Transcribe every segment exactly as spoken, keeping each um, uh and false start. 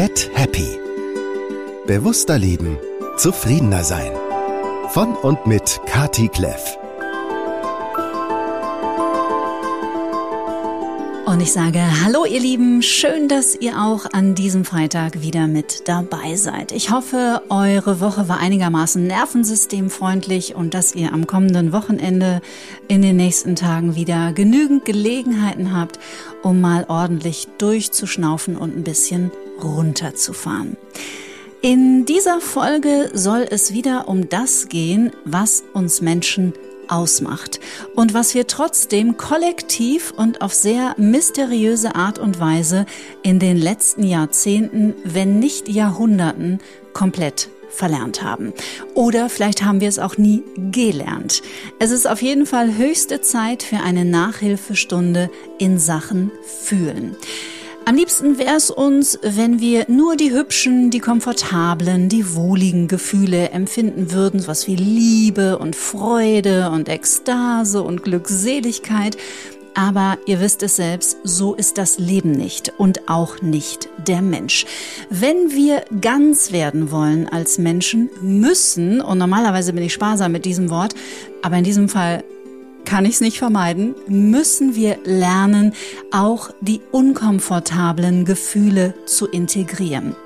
Get Happy. Bewusster leben, zufriedener sein. Von und mit Kathy Kleff. Und ich sage hallo ihr Lieben, schön, dass ihr auch an diesem Freitag wieder mit dabei seid. Ich hoffe, eure Woche war einigermaßen nervensystemfreundlich und dass ihr am kommenden Wochenende in den nächsten Tagen wieder genügend Gelegenheiten habt, um mal ordentlich durchzuschnaufen und ein bisschen runterzufahren. In dieser Folge soll es wieder um das gehen, was uns Menschen ausmacht und was wir trotzdem kollektiv und auf sehr mysteriöse Art und Weise in den letzten Jahrzehnten, wenn nicht Jahrhunderten, komplett verlernt haben. Oder vielleicht haben wir es auch nie gelernt. Es ist auf jeden Fall höchste Zeit für eine Nachhilfestunde in Sachen Fühlen. Am liebsten wäre es uns, wenn wir nur die hübschen, die komfortablen, die wohligen Gefühle empfinden würden, was wie Liebe und Freude und Ekstase und Glückseligkeit. Aber ihr wisst es selbst, so ist das Leben nicht und auch nicht der Mensch. Wenn wir ganz werden wollen als Menschen, müssen, und normalerweise bin ich sparsam mit diesem Wort, aber in diesem Fall kann ich es nicht vermeiden, müssen wir lernen, auch die unkomfortablen Gefühle zu integrieren.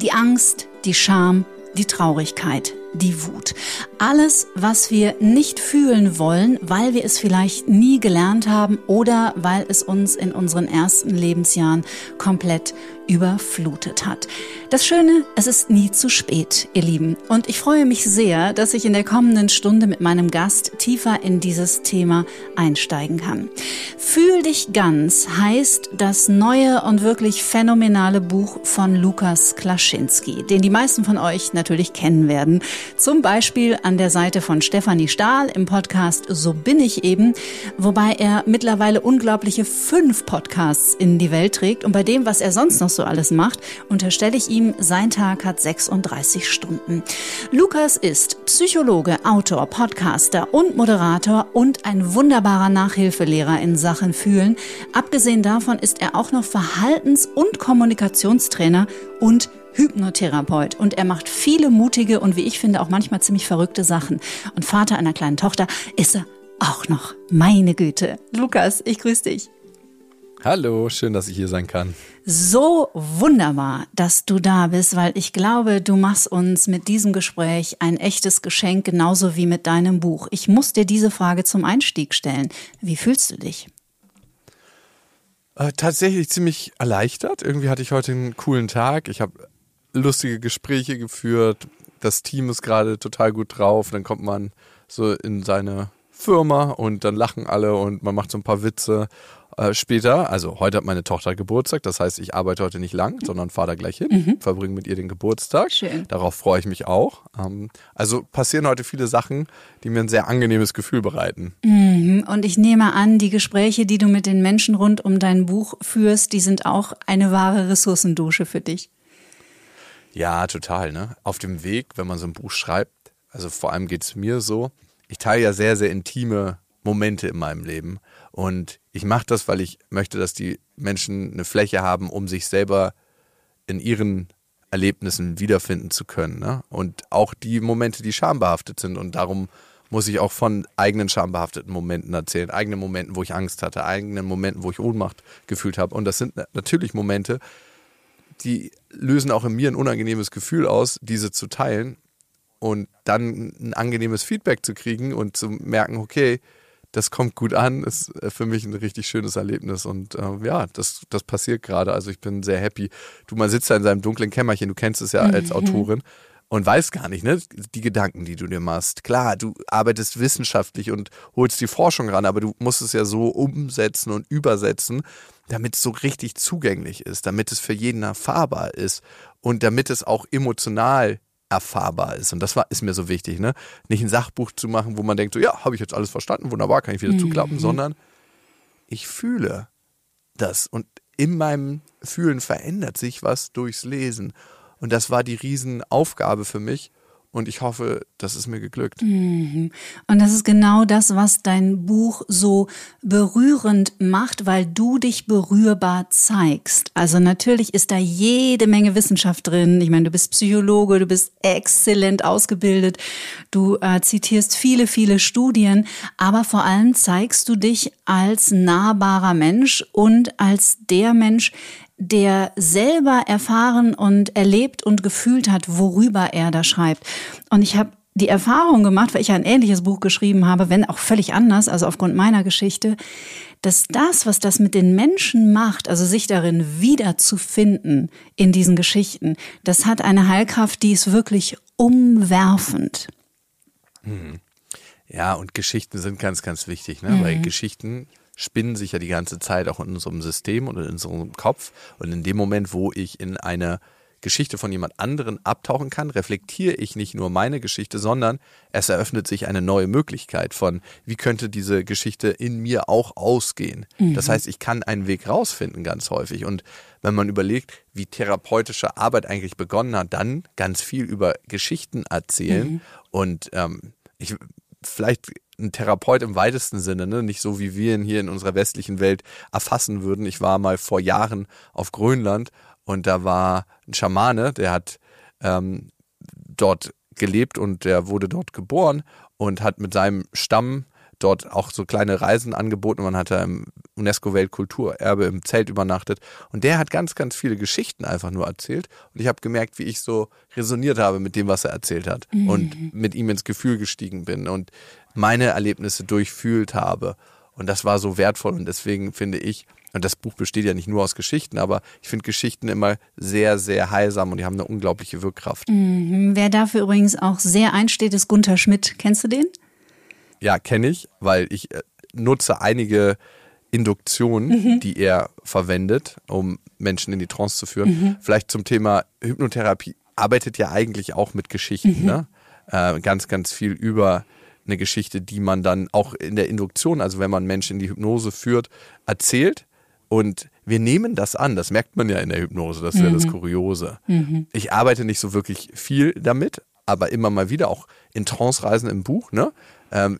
Die Angst, die Scham, die Traurigkeit, die Wut. Alles, was wir nicht fühlen wollen, weil wir es vielleicht nie gelernt haben oder weil es uns in unseren ersten Lebensjahren komplett überflutet hat. Das Schöne, es ist nie zu spät, ihr Lieben. Und ich freue mich sehr, dass ich in der kommenden Stunde mit meinem Gast tiefer in dieses Thema einsteigen kann. Fühl dich ganz heißt das neue und wirklich phänomenale Buch von Lukas Klaschinski, den die meisten von euch natürlich kennen werden. Zum Beispiel an der Seite von Stefanie Stahl im Podcast So bin ich eben, wobei er mittlerweile unglaubliche fünf Podcasts in die Welt trägt. Und bei dem, was er sonst noch so alles macht, unterstelle ich ihm, sein Tag hat sechsunddreißig Stunden. Lukas ist Psychologe, Autor, Podcaster und Moderator und ein wunderbarer Nachhilfelehrer in Sachen Fühlen. Abgesehen davon ist er auch noch Verhaltens- und Kommunikationstrainer und Hypnotherapeut, und er macht viele mutige und wie ich finde auch manchmal ziemlich verrückte Sachen. Und Vater einer kleinen Tochter ist er auch noch. Meine Güte. Lukas, ich grüße dich. Hallo, schön, dass ich hier sein kann. So wunderbar, dass du da bist, weil ich glaube, du machst uns mit diesem Gespräch ein echtes Geschenk, genauso wie mit deinem Buch. Ich muss dir diese Frage zum Einstieg stellen. Wie fühlst du dich? Äh, tatsächlich ziemlich erleichtert. Irgendwie hatte ich heute einen coolen Tag. Ich habe lustige Gespräche geführt. Das Team ist gerade total gut drauf. Dann kommt man so in seine Firma und dann lachen alle und man macht so ein paar Witze. Äh, später, also heute hat meine Tochter Geburtstag, das heißt, ich arbeite heute nicht lang, sondern fahre da gleich hin, mhm. verbringe mit ihr den Geburtstag. Schön. Darauf freue ich mich auch. Ähm, also passieren heute viele Sachen, die mir ein sehr angenehmes Gefühl bereiten. Mhm. Und ich nehme an, die Gespräche, die du mit den Menschen rund um dein Buch führst, die sind auch eine wahre Ressourcendusche für dich. Ja, total, ne? Auf dem Weg, wenn man so ein Buch schreibt, also vor allem geht es mir so, ich teile ja sehr, sehr intime Momente in meinem Leben und ich mache das, weil ich möchte, dass die Menschen eine Fläche haben, um sich selber in ihren Erlebnissen wiederfinden zu können, ne? Und auch die Momente, die schambehaftet sind, und darum muss ich auch von eigenen schambehafteten Momenten erzählen, eigenen Momenten, wo ich Angst hatte, eigenen Momenten, wo ich Ohnmacht gefühlt habe, und das sind natürlich Momente, die lösen auch in mir ein unangenehmes Gefühl aus, diese zu teilen und dann ein angenehmes Feedback zu kriegen und zu merken, okay, das kommt gut an, ist für mich ein richtig schönes Erlebnis und äh, ja, das, das passiert gerade, also ich bin sehr happy. Du, man sitzt da in seinem dunklen Kämmerchen, du kennst es ja als Autorin und weißt gar nicht, ne, die Gedanken, die du dir machst. Klar, du arbeitest wissenschaftlich und holst die Forschung ran, aber du musst es ja so umsetzen und übersetzen, damit es so richtig zugänglich ist, damit es für jeden erfahrbar ist und damit es auch emotional erfahrbar ist. Und das war, ist mir so wichtig, ne? Nicht ein Sachbuch zu machen, wo man denkt, so, ja, habe ich jetzt alles verstanden, wunderbar, kann ich wieder mhm. zuklappen, sondern ich fühle das und in meinem Fühlen verändert sich was durchs Lesen. Und das war die Riesenaufgabe für mich, Und ich hoffe, das ist mir geglückt. Und das ist genau das, was dein Buch so berührend macht, weil du dich berührbar zeigst. Also natürlich ist da jede Menge Wissenschaft drin. Ich meine, du bist Psychologe, du bist exzellent ausgebildet. Du äh, zitierst viele, viele Studien. Aber vor allem zeigst du dich als nahbarer Mensch und als der Mensch, der selber erfahren und erlebt und gefühlt hat, worüber er da schreibt. Und ich habe die Erfahrung gemacht, weil ich ja ein ähnliches Buch geschrieben habe, wenn auch völlig anders, also aufgrund meiner Geschichte, dass das, was das mit den Menschen macht, also sich darin wiederzufinden in diesen Geschichten, das hat eine Heilkraft, die ist wirklich umwerfend. Hm. Ja, und Geschichten sind ganz, ganz wichtig, ne? Mhm. Weil Geschichten spinnen sich ja die ganze Zeit auch in unserem System und in unserem Kopf. Und in dem Moment, wo ich in eine Geschichte von jemand anderen abtauchen kann, reflektiere ich nicht nur meine Geschichte, sondern es eröffnet sich eine neue Möglichkeit von, wie könnte diese Geschichte in mir auch ausgehen. Mhm. Das heißt, ich kann einen Weg rausfinden ganz häufig. Und wenn man überlegt, wie therapeutische Arbeit eigentlich begonnen hat, dann ganz viel über Geschichten erzählen. Mhm. Und ähm, ich vielleicht ein Therapeut im weitesten Sinne, ne? Nicht so, wie wir ihn hier in unserer westlichen Welt erfassen würden. Ich war mal vor Jahren auf Grönland und da war ein Schamane, der hat ähm, dort gelebt und der wurde dort geboren und hat mit seinem Stamm dort auch so kleine Reisen angeboten. Man hat da im UNESCO-Weltkulturerbe im Zelt übernachtet. Und der hat ganz, ganz viele Geschichten einfach nur erzählt. Und ich habe gemerkt, wie ich so resoniert habe mit dem, was er erzählt hat. Mhm. Und mit ihm ins Gefühl gestiegen bin und meine Erlebnisse durchfühlt habe. Und das war so wertvoll. Und deswegen finde ich, und das Buch besteht ja nicht nur aus Geschichten, aber ich finde Geschichten immer sehr, sehr heilsam und die haben eine unglaubliche Wirkkraft. Mhm. Wer dafür übrigens auch sehr einsteht, ist Gunther Schmidt. Kennst du den? Ja, kenne ich, weil ich nutze einige Induktionen, mhm. die er verwendet, um Menschen in die Trance zu führen. Mhm. Vielleicht zum Thema Hypnotherapie, arbeitet ja eigentlich auch mit Geschichten, mhm. ne? Äh, ganz, ganz viel über eine Geschichte, die man dann auch in der Induktion, also wenn man Menschen in die Hypnose führt, erzählt. Und wir nehmen das an, das merkt man ja in der Hypnose, das ist mhm. ja das Kuriose. Mhm. Ich arbeite nicht so wirklich viel damit, aber immer mal wieder auch in Trance-Reisen im Buch, ne?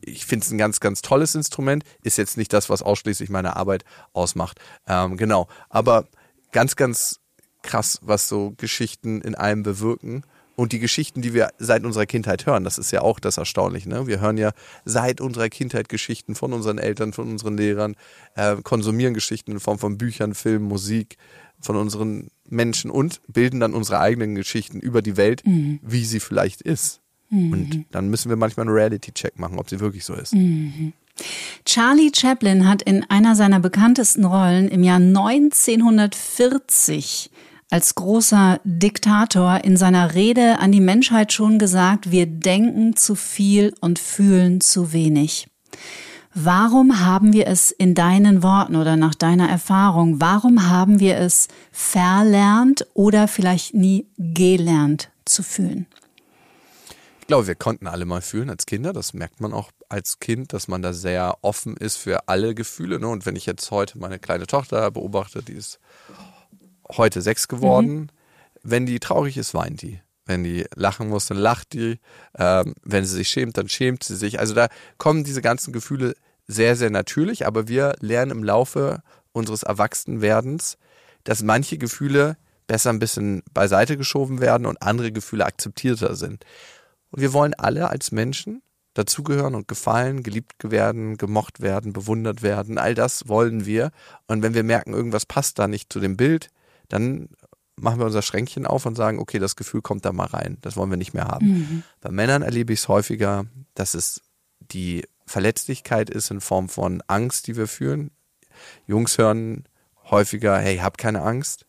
Ich finde es ein ganz, ganz tolles Instrument. Ist jetzt nicht das, was ausschließlich meine Arbeit ausmacht. Ähm, genau. Aber ganz, ganz krass, was so Geschichten in einem bewirken. Und die Geschichten, die wir seit unserer Kindheit hören, das ist ja auch das Erstaunliche. Ne? Wir hören ja seit unserer Kindheit Geschichten von unseren Eltern, von unseren Lehrern, äh, konsumieren Geschichten in Form von Büchern, Filmen, Musik, von unseren Menschen und bilden dann unsere eigenen Geschichten über die Welt, mhm. wie sie vielleicht ist. Und dann müssen wir manchmal einen Reality-Check machen, ob sie wirklich so ist. Mhm. Charlie Chaplin hat in einer seiner bekanntesten Rollen im Jahr neunzehnhundertvierzig als großer Diktator in seiner Rede an die Menschheit schon gesagt, wir denken zu viel und fühlen zu wenig. Warum haben wir es in deinen Worten oder nach deiner Erfahrung, warum haben wir es verlernt oder vielleicht nie gelernt zu fühlen? Ich glaube, wir konnten alle mal fühlen als Kinder. Das merkt man auch als Kind, dass man da sehr offen ist für alle Gefühle. Ne? Und wenn ich jetzt heute meine kleine Tochter beobachte, die ist heute sechs geworden. Mhm. Wenn die traurig ist, weint die. Wenn die lachen muss, dann lacht die. Ähm, wenn sie sich schämt, dann schämt sie sich. Also da kommen diese ganzen Gefühle sehr, sehr natürlich. Aber wir lernen im Laufe unseres Erwachsenwerdens, dass manche Gefühle besser ein bisschen beiseite geschoben werden und andere Gefühle akzeptierter sind. Und wir wollen alle als Menschen dazugehören und gefallen, geliebt werden, gemocht werden, bewundert werden. All das wollen wir. Und wenn wir merken, irgendwas passt da nicht zu dem Bild, dann machen wir unser Schränkchen auf und sagen, okay, das Gefühl kommt da mal rein. Das wollen wir nicht mehr haben. Mhm. Bei Männern erlebe ich es häufiger, dass es die Verletzlichkeit ist in Form von Angst, die wir fühlen. Jungs hören häufiger, hey, hab keine Angst.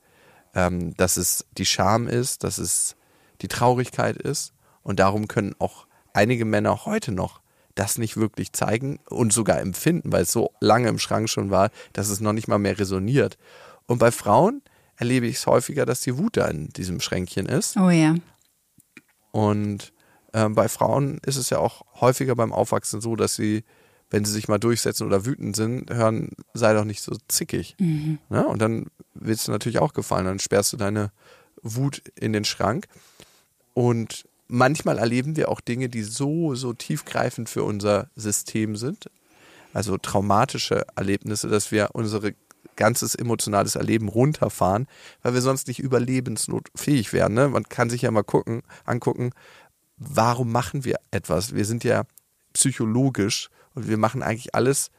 Ähm, dass es die Scham ist, dass es die Traurigkeit ist. Und darum können auch einige Männer heute noch das nicht wirklich zeigen und sogar empfinden, weil es so lange im Schrank schon war, dass es noch nicht mal mehr resoniert. Und bei Frauen erlebe ich es häufiger, dass die Wut da in diesem Schränkchen ist. Oh ja. Und äh, bei Frauen ist es ja auch häufiger beim Aufwachsen so, dass sie, wenn sie sich mal durchsetzen oder wütend sind, hören, sei doch nicht so zickig. Mhm. Ja, und dann willst du natürlich auch gefallen, dann sperrst du deine Wut in den Schrank. Und manchmal erleben wir auch Dinge, die so, so tiefgreifend für unser System sind, also traumatische Erlebnisse, dass wir unser ganzes emotionales Erleben runterfahren, weil wir sonst nicht überlebensfähig wären. Ne? Man kann sich ja mal gucken, angucken, warum machen wir etwas? Wir sind ja psychologisch und wir machen eigentlich alles,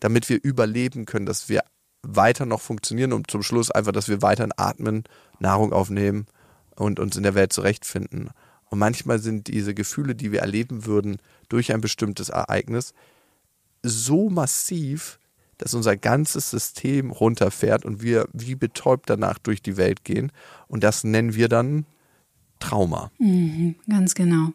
damit wir überleben können, dass wir weiter noch funktionieren und zum Schluss einfach, dass wir weiterhin atmen, Nahrung aufnehmen und uns in der Welt zurechtfinden. Und manchmal sind diese Gefühle, die wir erleben würden durch ein bestimmtes Ereignis, so massiv, dass unser ganzes System runterfährt und wir wie betäubt danach durch die Welt gehen. Und das nennen wir dann Trauma. Mhm, ganz genau.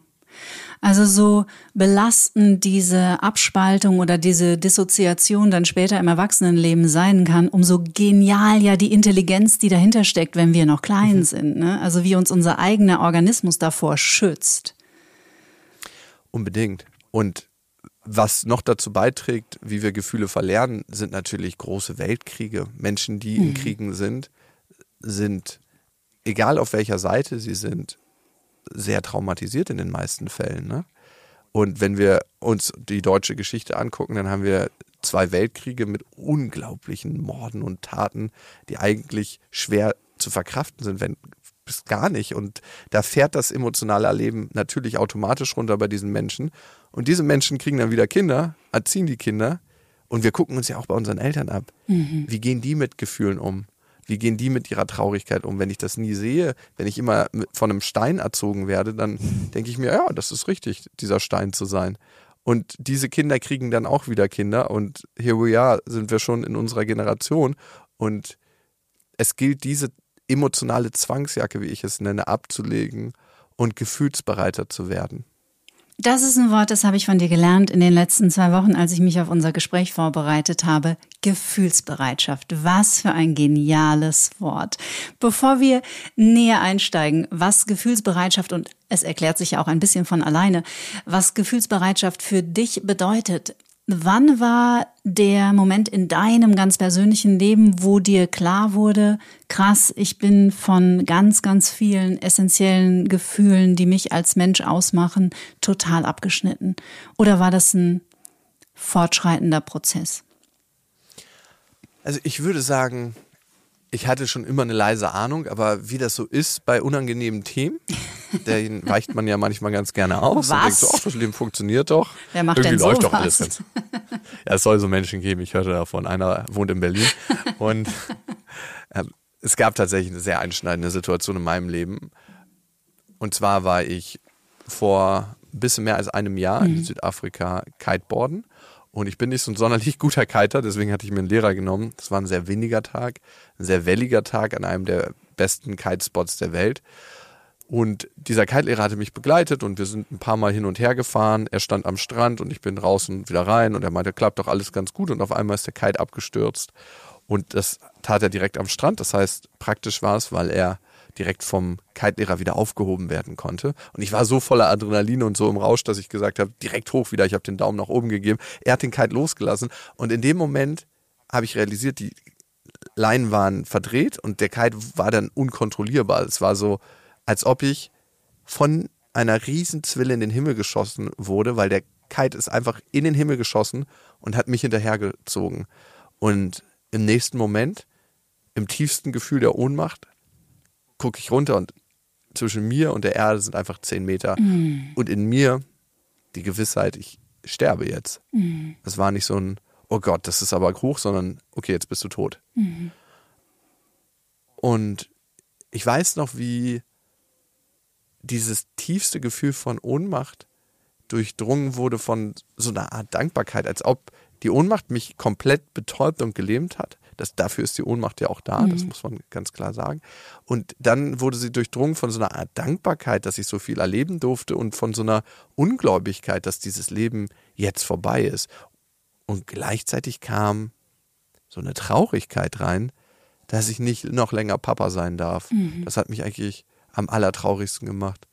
Also so belastend diese Abspaltung oder diese Dissoziation dann später im Erwachsenenleben sein kann, umso genial ja die Intelligenz, die dahinter steckt, wenn wir noch klein mhm. sind. Ne? Also wie uns unser eigener Organismus davor schützt. Unbedingt. Und was noch dazu beiträgt, wie wir Gefühle verlernen, sind natürlich große Weltkriege. Menschen, die mhm. in Kriegen sind, sind, egal auf welcher Seite sie sind, sehr traumatisiert in den meisten Fällen. Ne? Und wenn wir uns die deutsche Geschichte angucken, dann haben wir zwei Weltkriege mit unglaublichen Morden und Taten, die eigentlich schwer zu verkraften sind, wenn bis gar nicht. Und da fährt das emotionale Erleben natürlich automatisch runter bei diesen Menschen. Und diese Menschen kriegen dann wieder Kinder, erziehen die Kinder. Und wir gucken uns ja auch bei unseren Eltern ab. Mhm. Wie gehen die mit Gefühlen um? Wie gehen die mit ihrer Traurigkeit um? Wenn ich das nie sehe, wenn ich immer von einem Stein erzogen werde, dann denke ich mir, ja, das ist richtig, dieser Stein zu sein. Und diese Kinder kriegen dann auch wieder Kinder. Und here we are, sind wir schon in unserer Generation. Und es gilt, diese emotionale Zwangsjacke, wie ich es nenne, abzulegen und gefühlsbereiter zu werden. Das ist ein Wort, das habe ich von dir gelernt in den letzten zwei Wochen, als ich mich auf unser Gespräch vorbereitet habe. Gefühlsbereitschaft. Was für ein geniales Wort. Bevor wir näher einsteigen, was Gefühlsbereitschaft, und es erklärt sich ja auch ein bisschen von alleine, was Gefühlsbereitschaft für dich bedeutet. Wann war der Moment in deinem ganz persönlichen Leben, wo dir klar wurde, krass, ich bin von ganz, ganz vielen essentiellen Gefühlen, die mich als Mensch ausmachen, total abgeschnitten? Oder war das ein fortschreitender Prozess? Also ich würde sagen, ich hatte schon immer eine leise Ahnung, aber wie das so ist bei unangenehmen Themen, den weicht man ja manchmal ganz gerne aus. Was? Und denkt so, ach, das Leben funktioniert doch. Wer macht irgendwie denn so läuft was? Doch alles ganz. Ja, es soll so Menschen geben, ich hörte davon, einer wohnt in Berlin. Und äh, es gab tatsächlich eine sehr einschneidende Situation in meinem Leben. Und zwar war ich vor ein bisschen mehr als einem Jahr mhm. in Südafrika Kiteboarden. Und ich bin nicht so ein sonderlich guter Kiter, deswegen hatte ich mir einen Lehrer genommen. Das war ein sehr windiger Tag, ein sehr welliger Tag an einem der besten Kitespots der Welt. Und dieser Kite-Lehrer hatte mich begleitet und wir sind ein paar Mal hin und her gefahren. Er stand am Strand und ich bin raus und wieder rein und er meinte, klappt doch alles ganz gut. Und auf einmal ist der Kite abgestürzt und das tat er direkt am Strand. Das heißt, praktisch war es, weil er direkt vom Kite-Lehrer wieder aufgehoben werden konnte. Und ich war so voller Adrenalin und so im Rausch, dass ich gesagt habe, direkt hoch wieder. Ich habe den Daumen nach oben gegeben. Er hat den Kite losgelassen und in dem Moment habe ich realisiert, die Leinen waren verdreht und der Kite war dann unkontrollierbar. Es war so, als ob ich von einer Riesenzwille in den Himmel geschossen wurde, weil der Kite ist einfach in den Himmel geschossen und hat mich hinterhergezogen. Und im nächsten Moment, im tiefsten Gefühl der Ohnmacht, gucke ich runter und zwischen mir und der Erde sind einfach zehn Meter. Mhm. Und in mir die Gewissheit, ich sterbe jetzt. Mhm. Das war nicht so ein, oh Gott, das ist aber hoch, sondern okay, jetzt bist du tot. Mhm. Und ich weiß noch, wie dieses tiefste Gefühl von Ohnmacht durchdrungen wurde von so einer Art Dankbarkeit, als ob die Ohnmacht mich komplett betäubt und gelähmt hat. Das, dafür ist die Ohnmacht ja auch da, mhm. das muss man ganz klar sagen. Und dann wurde sie durchdrungen von so einer Art Dankbarkeit, dass ich so viel erleben durfte und von so einer Ungläubigkeit, dass dieses Leben jetzt vorbei ist. Und gleichzeitig kam so eine Traurigkeit rein, dass ich nicht noch länger Papa sein darf. Mhm. Das hat mich eigentlich am allertraurigsten gemacht.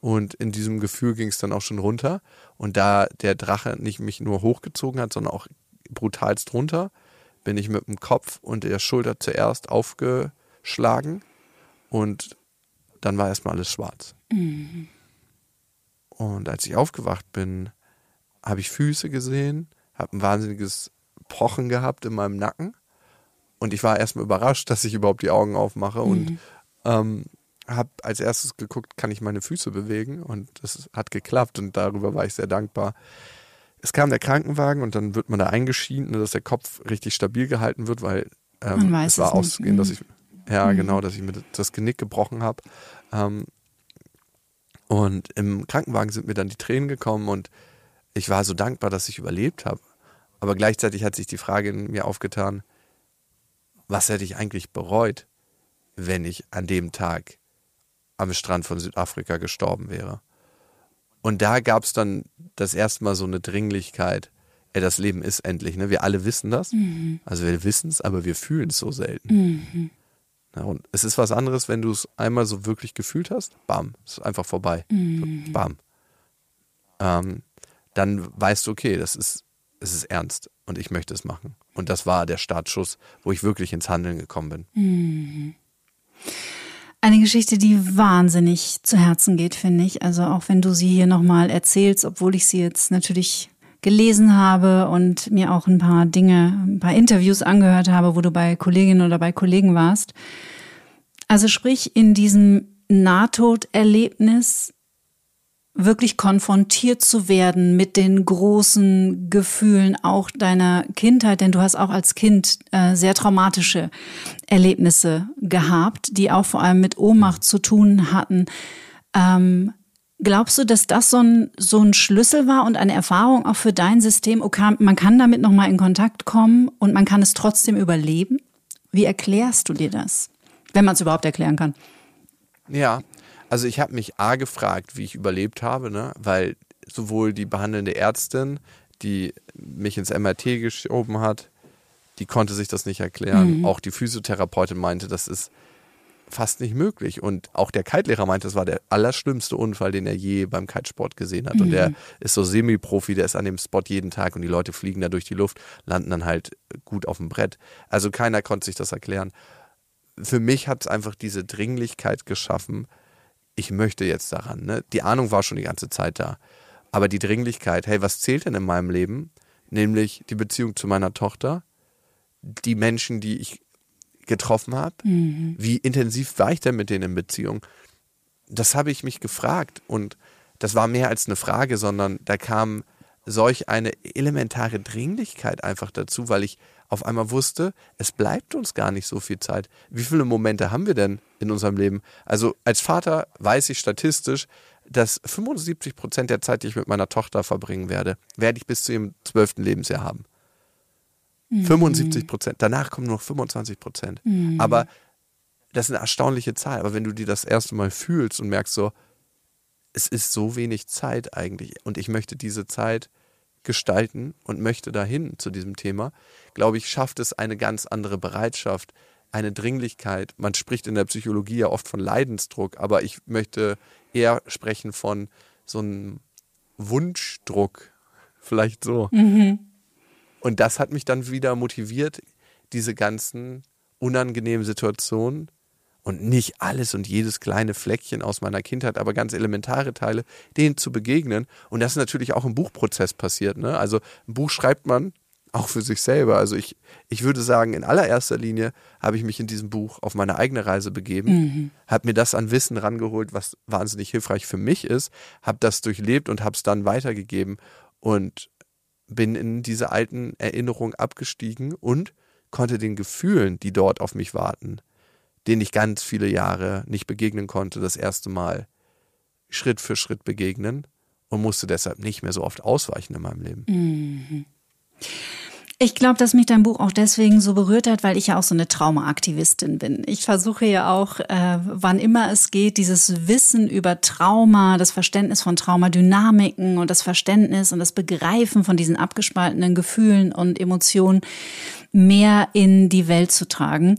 Und in diesem Gefühl ging es dann auch schon runter. Und da der Drache nicht mich nur hochgezogen hat, sondern auch brutalst runter, bin ich mit dem Kopf und der Schulter zuerst aufgeschlagen. Und dann war erstmal alles schwarz. Mhm. Und als ich aufgewacht bin, habe ich Füße gesehen, habe ein wahnsinniges Pochen gehabt in meinem Nacken. Und ich war erstmal überrascht, dass ich überhaupt die Augen aufmache mhm. und ähm, habe als erstes geguckt, kann ich meine Füße bewegen? Und das hat geklappt und darüber war ich sehr dankbar. Es kam der Krankenwagen und dann wird man da eingeschienen, dass der Kopf richtig stabil gehalten wird, weil ähm, es war es auszugehen, dass ich, ja, mhm. genau, dass ich mir das Genick gebrochen habe. Ähm, und im Krankenwagen sind mir dann die Tränen gekommen und ich war so dankbar, dass ich überlebt habe. Aber gleichzeitig hat sich die Frage in mir aufgetan, was hätte ich eigentlich bereut, wenn ich an dem Tag am Strand von Südafrika gestorben wäre. Und da gab es dann das erste Mal so eine Dringlichkeit, ey, das Leben ist endlich, ne? Wir alle wissen das, mhm. also wir wissen es, aber wir fühlen es so selten. Mhm. Na, und es ist was anderes, wenn du es einmal so wirklich gefühlt hast, bam, es ist einfach vorbei, mhm. so, bam. Ähm, dann weißt du, okay, das ist, es ist ernst und ich möchte es machen. Und das war der Startschuss, wo ich wirklich ins Handeln gekommen bin. Mhm. Eine Geschichte, die wahnsinnig zu Herzen geht, finde ich. Also auch wenn du sie hier nochmal erzählst, obwohl ich sie jetzt natürlich gelesen habe und mir auch ein paar Dinge, ein paar Interviews angehört habe, wo du bei Kolleginnen oder bei Kollegen warst. Also sprich, in diesem Nahtoderlebnis wirklich konfrontiert zu werden mit den großen Gefühlen auch deiner Kindheit, denn du hast auch als Kind äh, sehr traumatische Erlebnisse gehabt, die auch vor allem mit Ohnmacht zu tun hatten. Ähm, glaubst du, dass das so ein, so ein Schlüssel war und eine Erfahrung auch für dein System? Okay, man kann damit nochmal in Kontakt kommen und man kann es trotzdem überleben? Wie erklärst du dir das, wenn man es überhaupt erklären kann? Ja, also ich habe mich A gefragt, wie ich überlebt habe, ne? Weil sowohl die behandelnde Ärztin, die mich ins M R T geschoben hat, die konnte sich das nicht erklären. Mhm. Auch die Physiotherapeutin meinte, das ist fast nicht möglich. Und auch der Kite-Lehrer meinte, das war der allerschlimmste Unfall, den er je beim Kitesport gesehen hat. Mhm. Und der ist so Semi-Profi, der ist an dem Spot jeden Tag und die Leute fliegen da durch die Luft, landen dann halt gut auf dem Brett. Also keiner konnte sich das erklären. Für mich hat es einfach diese Dringlichkeit geschaffen, ich möchte jetzt daran, ne? Die Ahnung war schon die ganze Zeit da. Aber die Dringlichkeit, hey, was zählt denn in meinem Leben? Nämlich die Beziehung zu meiner Tochter, die Menschen, die ich getroffen habe. Mhm. Wie intensiv war ich denn mit denen in Beziehung? Das habe ich mich gefragt. Und das war mehr als eine Frage, sondern da kam solch eine elementare Dringlichkeit einfach dazu, weil ich auf einmal wusste, es bleibt uns gar nicht so viel Zeit. Wie viele Momente haben wir denn in unserem Leben? Also als Vater weiß ich statistisch, dass fünfundsiebzig Prozent der Zeit, die ich mit meiner Tochter verbringen werde, werde ich bis zu ihrem zwölften Lebensjahr haben. Mhm. fünfundsiebzig Prozent. Danach kommen nur noch fünfundzwanzig Prozent. Mhm. Aber das ist eine erstaunliche Zahl. Aber wenn du die das erste Mal fühlst und merkst so, es ist so wenig Zeit eigentlich und ich möchte diese Zeit gestalten und möchte dahin zu diesem Thema, glaube ich, schafft es eine ganz andere Bereitschaft, eine Dringlichkeit. Man spricht in der Psychologie ja oft von Leidensdruck, aber ich möchte eher sprechen von so einem Wunschdruck, vielleicht so. Mhm. Und das hat mich dann wieder motiviert, diese ganzen unangenehmen Situationen und nicht alles und jedes kleine Fleckchen aus meiner Kindheit, aber ganz elementare Teile, denen zu begegnen. Und das ist natürlich auch im Buchprozess passiert, ne? Also ein Buch schreibt man auch für sich selber. Also ich, ich würde sagen, in allererster Linie habe ich mich in diesem Buch auf meine eigene Reise begeben, mhm. habe mir das an Wissen rangeholt, was wahnsinnig hilfreich für mich ist, habe das durchlebt und habe es dann weitergegeben und bin in diese alten Erinnerungen abgestiegen und konnte den Gefühlen, die dort auf mich warten, den ich ganz viele Jahre nicht begegnen konnte, das erste Mal Schritt für Schritt begegnen und musste deshalb nicht mehr so oft ausweichen in meinem Leben. Ich glaube, dass mich dein Buch auch deswegen so berührt hat, weil ich ja auch so eine Traumaaktivistin bin. Ich versuche ja auch, äh, wann immer es geht, dieses Wissen über Trauma, das Verständnis von Traumadynamiken und das Verständnis und das Begreifen von diesen abgespaltenen Gefühlen und Emotionen mehr in die Welt zu tragen.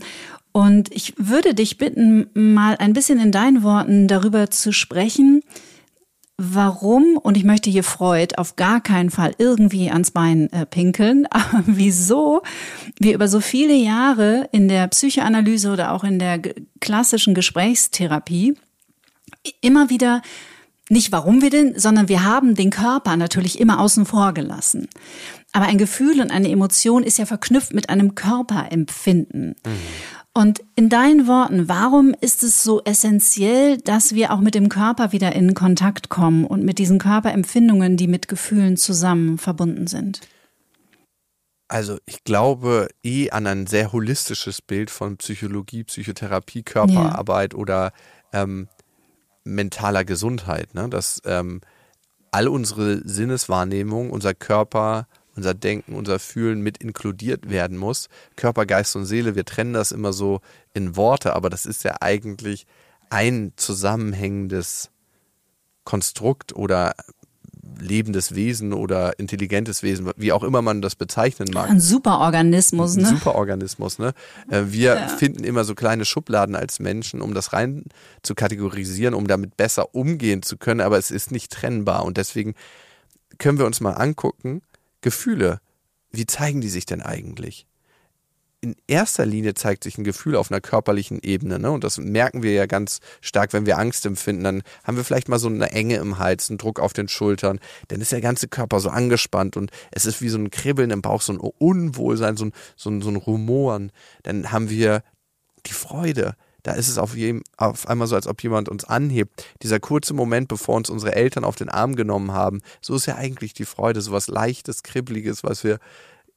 Und ich würde dich bitten, mal ein bisschen in deinen Worten darüber zu sprechen, warum, und ich möchte hier Freud auf gar keinen Fall irgendwie ans Bein äh, pinkeln, aber wieso wir über so viele Jahre in der Psychoanalyse oder auch in der klassischen Gesprächstherapie immer wieder Nicht warum wir denn, sondern wir haben den Körper natürlich immer außen vor gelassen. Aber ein Gefühl und eine Emotion ist ja verknüpft mit einem Körperempfinden. Mhm. Und in deinen Worten, warum ist es so essentiell, dass wir auch mit dem Körper wieder in Kontakt kommen und mit diesen Körperempfindungen, die mit Gefühlen zusammen verbunden sind? Also ich glaube eh an ein sehr holistisches Bild von Psychologie, Psychotherapie, Körperarbeit ja. oder ähm, mentaler Gesundheit, ne? Dass ähm, all unsere Sinneswahrnehmung, unser Körper, unser Denken, unser Fühlen mit inkludiert werden muss. Körper, Geist und Seele, wir trennen das immer so in Worte, aber das ist ja eigentlich ein zusammenhängendes Konstrukt oder lebendes Wesen oder intelligentes Wesen, wie auch immer man das bezeichnen mag. Ein Superorganismus, ne? Ein Superorganismus, ne? Wir ja. finden immer so kleine Schubladen als Menschen, um das rein zu kategorisieren, um damit besser umgehen zu können, aber es ist nicht trennbar und deswegen können wir uns mal angucken, Gefühle, wie zeigen die sich denn eigentlich? In erster Linie zeigt sich ein Gefühl auf einer körperlichen Ebene, ne? Und das merken wir ja ganz stark, wenn wir Angst empfinden, dann haben wir vielleicht mal so eine Enge im Hals, einen Druck auf den Schultern, dann ist der ganze Körper so angespannt und es ist wie so ein Kribbeln im Bauch, so ein Unwohlsein, so ein, so ein, so ein Rumoren. Dann haben wir die Freude. Da ist es auf, jedem, auf einmal so, als ob jemand uns anhebt. Dieser kurze Moment, bevor uns unsere Eltern auf den Arm genommen haben, so ist ja eigentlich die Freude, so was Leichtes, Kribbeliges, was wir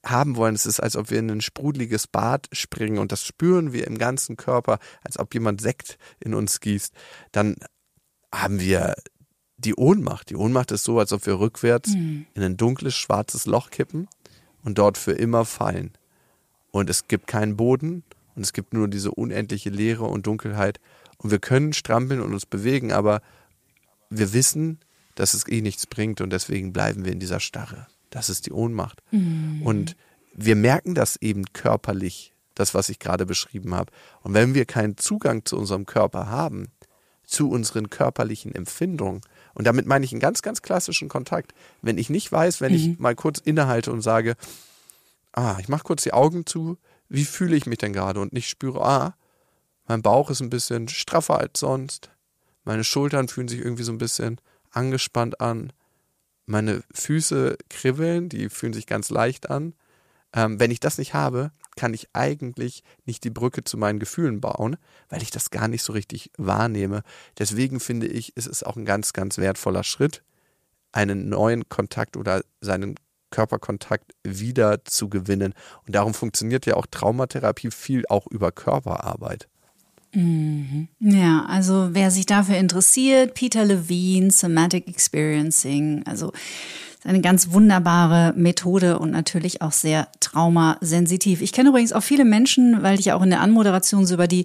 haben wollen. Es ist, als ob wir in ein sprudeliges Bad springen und das spüren wir im ganzen Körper, als ob jemand Sekt in uns gießt. Dann haben wir die Ohnmacht. Die Ohnmacht ist so, als ob wir rückwärts mhm. in ein dunkles, schwarzes Loch kippen und dort für immer fallen. Und es gibt keinen Boden. Und es gibt nur diese unendliche Leere und Dunkelheit. Und wir können strampeln und uns bewegen, aber wir wissen, dass es eh nichts bringt. Und deswegen bleiben wir in dieser Starre. Das ist die Ohnmacht. Mhm. Und wir merken das eben körperlich, das, was ich gerade beschrieben habe. Und wenn wir keinen Zugang zu unserem Körper haben, zu unseren körperlichen Empfindungen, und damit meine ich einen ganz, ganz klassischen Kontakt, wenn ich nicht weiß, wenn mhm. ich mal kurz innehalte und sage, ah, ich mache kurz die Augen zu, wie fühle ich mich denn gerade? Und ich spüre, ah, mein Bauch ist ein bisschen straffer als sonst. Meine Schultern fühlen sich irgendwie so ein bisschen angespannt an. Meine Füße kribbeln, die fühlen sich ganz leicht an. Ähm, wenn ich das nicht habe, kann ich eigentlich nicht die Brücke zu meinen Gefühlen bauen, weil ich das gar nicht so richtig wahrnehme. Deswegen finde ich, es ist auch ein ganz, ganz wertvoller Schritt, einen neuen Kontakt oder seinen Körperkontakt wieder zu gewinnen. Und darum funktioniert ja auch Traumatherapie viel auch über Körperarbeit. Mhm. Ja, also wer sich dafür interessiert, Peter Levine, Somatic Experiencing, also eine ganz wunderbare Methode und natürlich auch sehr traumasensitiv. Ich kenne übrigens auch viele Menschen, weil ich ja auch in der Anmoderation so über die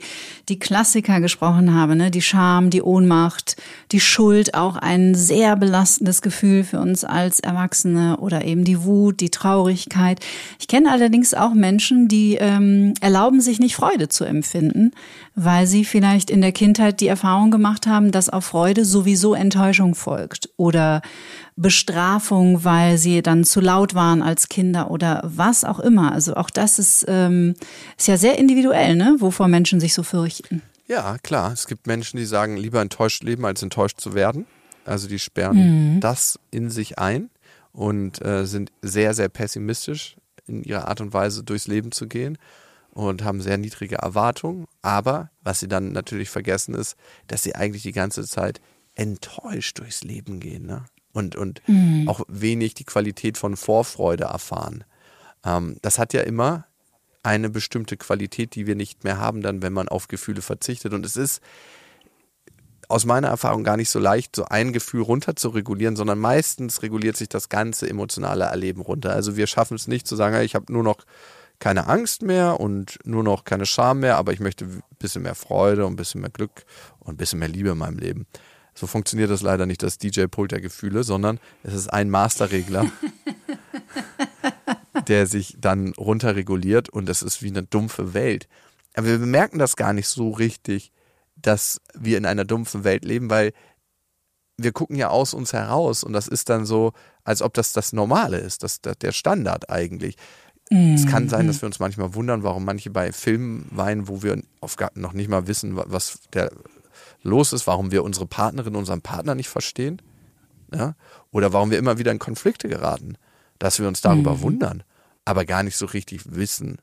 die Klassiker gesprochen habe, ne, die Scham, die Ohnmacht, die Schuld, auch ein sehr belastendes Gefühl für uns als Erwachsene oder eben die Wut, die Traurigkeit. Ich kenne allerdings auch Menschen, die ähm, erlauben sich nicht Freude zu empfinden, weil sie vielleicht in der Kindheit die Erfahrung gemacht haben, dass auf Freude sowieso Enttäuschung folgt oder Bestrafung, weil sie dann zu laut waren als Kinder oder was auch immer. Also auch das ist, ähm, ist ja sehr individuell, ne? Wovor Menschen sich so fürchten. Ja, klar. Es gibt Menschen, die sagen, lieber enttäuscht leben, als enttäuscht zu werden. Also die sperren mhm. das in sich ein und äh, sind sehr, sehr pessimistisch in ihrer Art und Weise durchs Leben zu gehen und haben sehr niedrige Erwartungen. Aber was sie dann natürlich vergessen ist, dass sie eigentlich die ganze Zeit enttäuscht durchs Leben gehen, ne? Und, und mhm. auch wenig die Qualität von Vorfreude erfahren. Ähm, das hat ja immer eine bestimmte Qualität, die wir nicht mehr haben, dann, wenn man auf Gefühle verzichtet. Und es ist aus meiner Erfahrung gar nicht so leicht, so ein Gefühl runter zu regulieren, sondern meistens reguliert sich das ganze emotionale Erleben runter. Also wir schaffen es nicht zu sagen, ich habe nur noch keine Angst mehr und nur noch keine Scham mehr, aber ich möchte ein bisschen mehr Freude und ein bisschen mehr Glück und ein bisschen mehr Liebe in meinem Leben. So funktioniert das leider nicht, das D J-Pult der Gefühle, sondern es ist ein Masterregler, der sich dann runterreguliert und das ist wie eine dumpfe Welt. Aber wir bemerken das gar nicht so richtig, dass wir in einer dumpfen Welt leben, weil wir gucken ja aus uns heraus und das ist dann so, als ob das das Normale ist, das, das der Standard eigentlich. Mhm. Es kann sein, dass wir uns manchmal wundern, warum manche bei Filmen weinen, wo wir oft noch nicht mal wissen, was der los ist, warum wir unsere Partnerin, unseren Partner nicht verstehen, ja? Oder warum wir immer wieder in Konflikte geraten, dass wir uns darüber mhm. wundern, aber gar nicht so richtig wissen,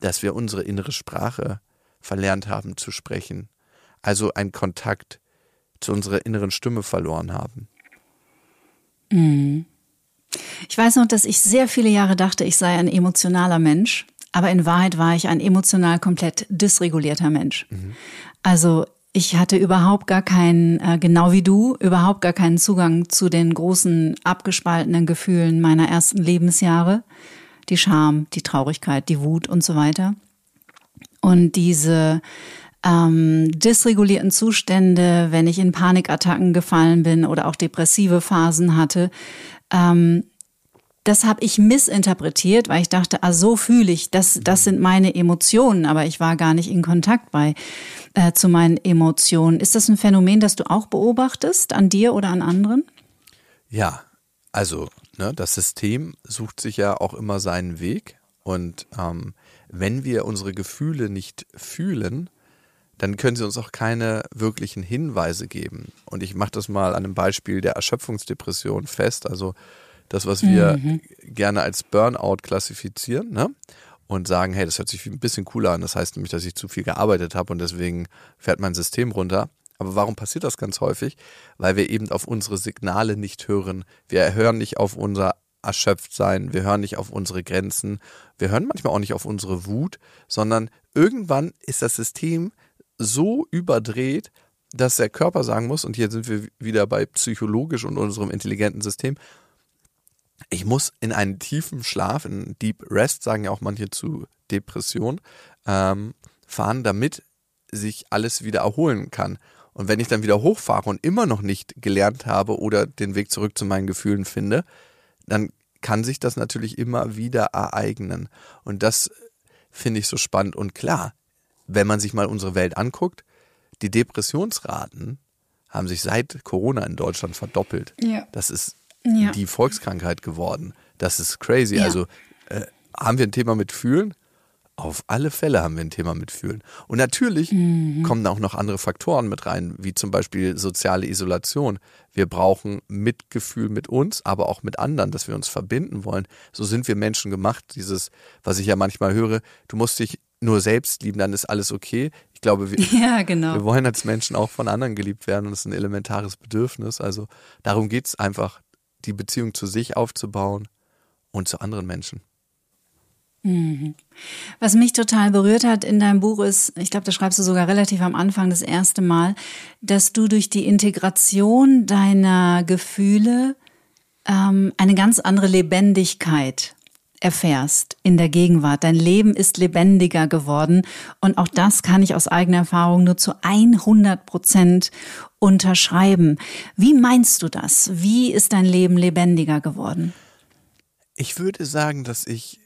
dass wir unsere innere Sprache verlernt haben zu sprechen, also einen Kontakt zu unserer inneren Stimme verloren haben. Mhm. Ich weiß noch, dass ich sehr viele Jahre dachte, ich sei ein emotionaler Mensch, aber in Wahrheit war ich ein emotional komplett dysregulierter Mensch. Mhm. Also ich hatte überhaupt gar keinen, äh, genau wie du, überhaupt gar keinen Zugang zu den großen abgespaltenen Gefühlen meiner ersten Lebensjahre. Die Scham, die Traurigkeit, die Wut und so weiter. Und diese ähm, dysregulierten Zustände, wenn ich in Panikattacken gefallen bin oder auch depressive Phasen hatte, ähm, das habe ich missinterpretiert, weil ich dachte, ah, so fühle ich, das, das sind meine Emotionen, aber ich war gar nicht in Kontakt bei äh, zu meinen Emotionen. Ist das ein Phänomen, das du auch beobachtest, an dir oder an anderen? Ja, also ne, das System sucht sich ja auch immer seinen Weg und ähm, wenn wir unsere Gefühle nicht fühlen, dann können sie uns auch keine wirklichen Hinweise geben. Und ich mache das mal an einem Beispiel der Erschöpfungsdepression fest, also das, was wir mhm. gerne als Burnout klassifizieren, ne? Und sagen, hey, das hört sich ein bisschen cooler an. Das heißt nämlich, dass ich zu viel gearbeitet habe und deswegen fährt mein System runter. Aber warum passiert das ganz häufig? Weil wir eben auf unsere Signale nicht hören. Wir hören nicht auf unser Erschöpftsein, wir hören nicht auf unsere Grenzen, wir hören manchmal auch nicht auf unsere Wut, sondern irgendwann ist das System so überdreht, dass der Körper sagen muss, und hier sind wir wieder bei psychologisch und unserem intelligenten System, ich muss in einen tiefen Schlaf, in Deep Rest, sagen ja auch manche zu Depression, ähm, fahren, damit sich alles wieder erholen kann. Und wenn ich dann wieder hochfahre und immer noch nicht gelernt habe oder den Weg zurück zu meinen Gefühlen finde, dann kann sich das natürlich immer wieder ereignen. Und das finde ich so spannend. Und klar, wenn man sich mal unsere Welt anguckt, die Depressionsraten haben sich seit Corona in Deutschland verdoppelt. Ja. Das ist Ja. die Volkskrankheit geworden. Das ist crazy. Ja. Also äh, haben wir ein Thema mit Fühlen? Auf alle Fälle haben wir ein Thema mit Fühlen. Und natürlich mhm. kommen auch noch andere Faktoren mit rein, wie zum Beispiel soziale Isolation. Wir brauchen Mitgefühl mit uns, aber auch mit anderen, dass wir uns verbinden wollen. So sind wir Menschen gemacht. Dieses, was ich ja manchmal höre, du musst dich nur selbst lieben, dann ist alles okay. Ich glaube, wir, ja, genau. wir wollen als Menschen auch von anderen geliebt werden und das ist ein elementares Bedürfnis. Also darum geht es einfach, die Beziehung zu sich aufzubauen und zu anderen Menschen. Was mich total berührt hat in deinem Buch ist, ich glaube, da schreibst du sogar relativ am Anfang das erste Mal, dass du durch die Integration deiner Gefühle ähm, eine ganz andere Lebendigkeit erfährst in der Gegenwart. Dein Leben ist lebendiger geworden und auch das kann ich aus eigener Erfahrung nur zu hundert Prozent unterschreiben. Wie meinst du das? Wie ist dein Leben lebendiger geworden? Ich würde sagen, dass ich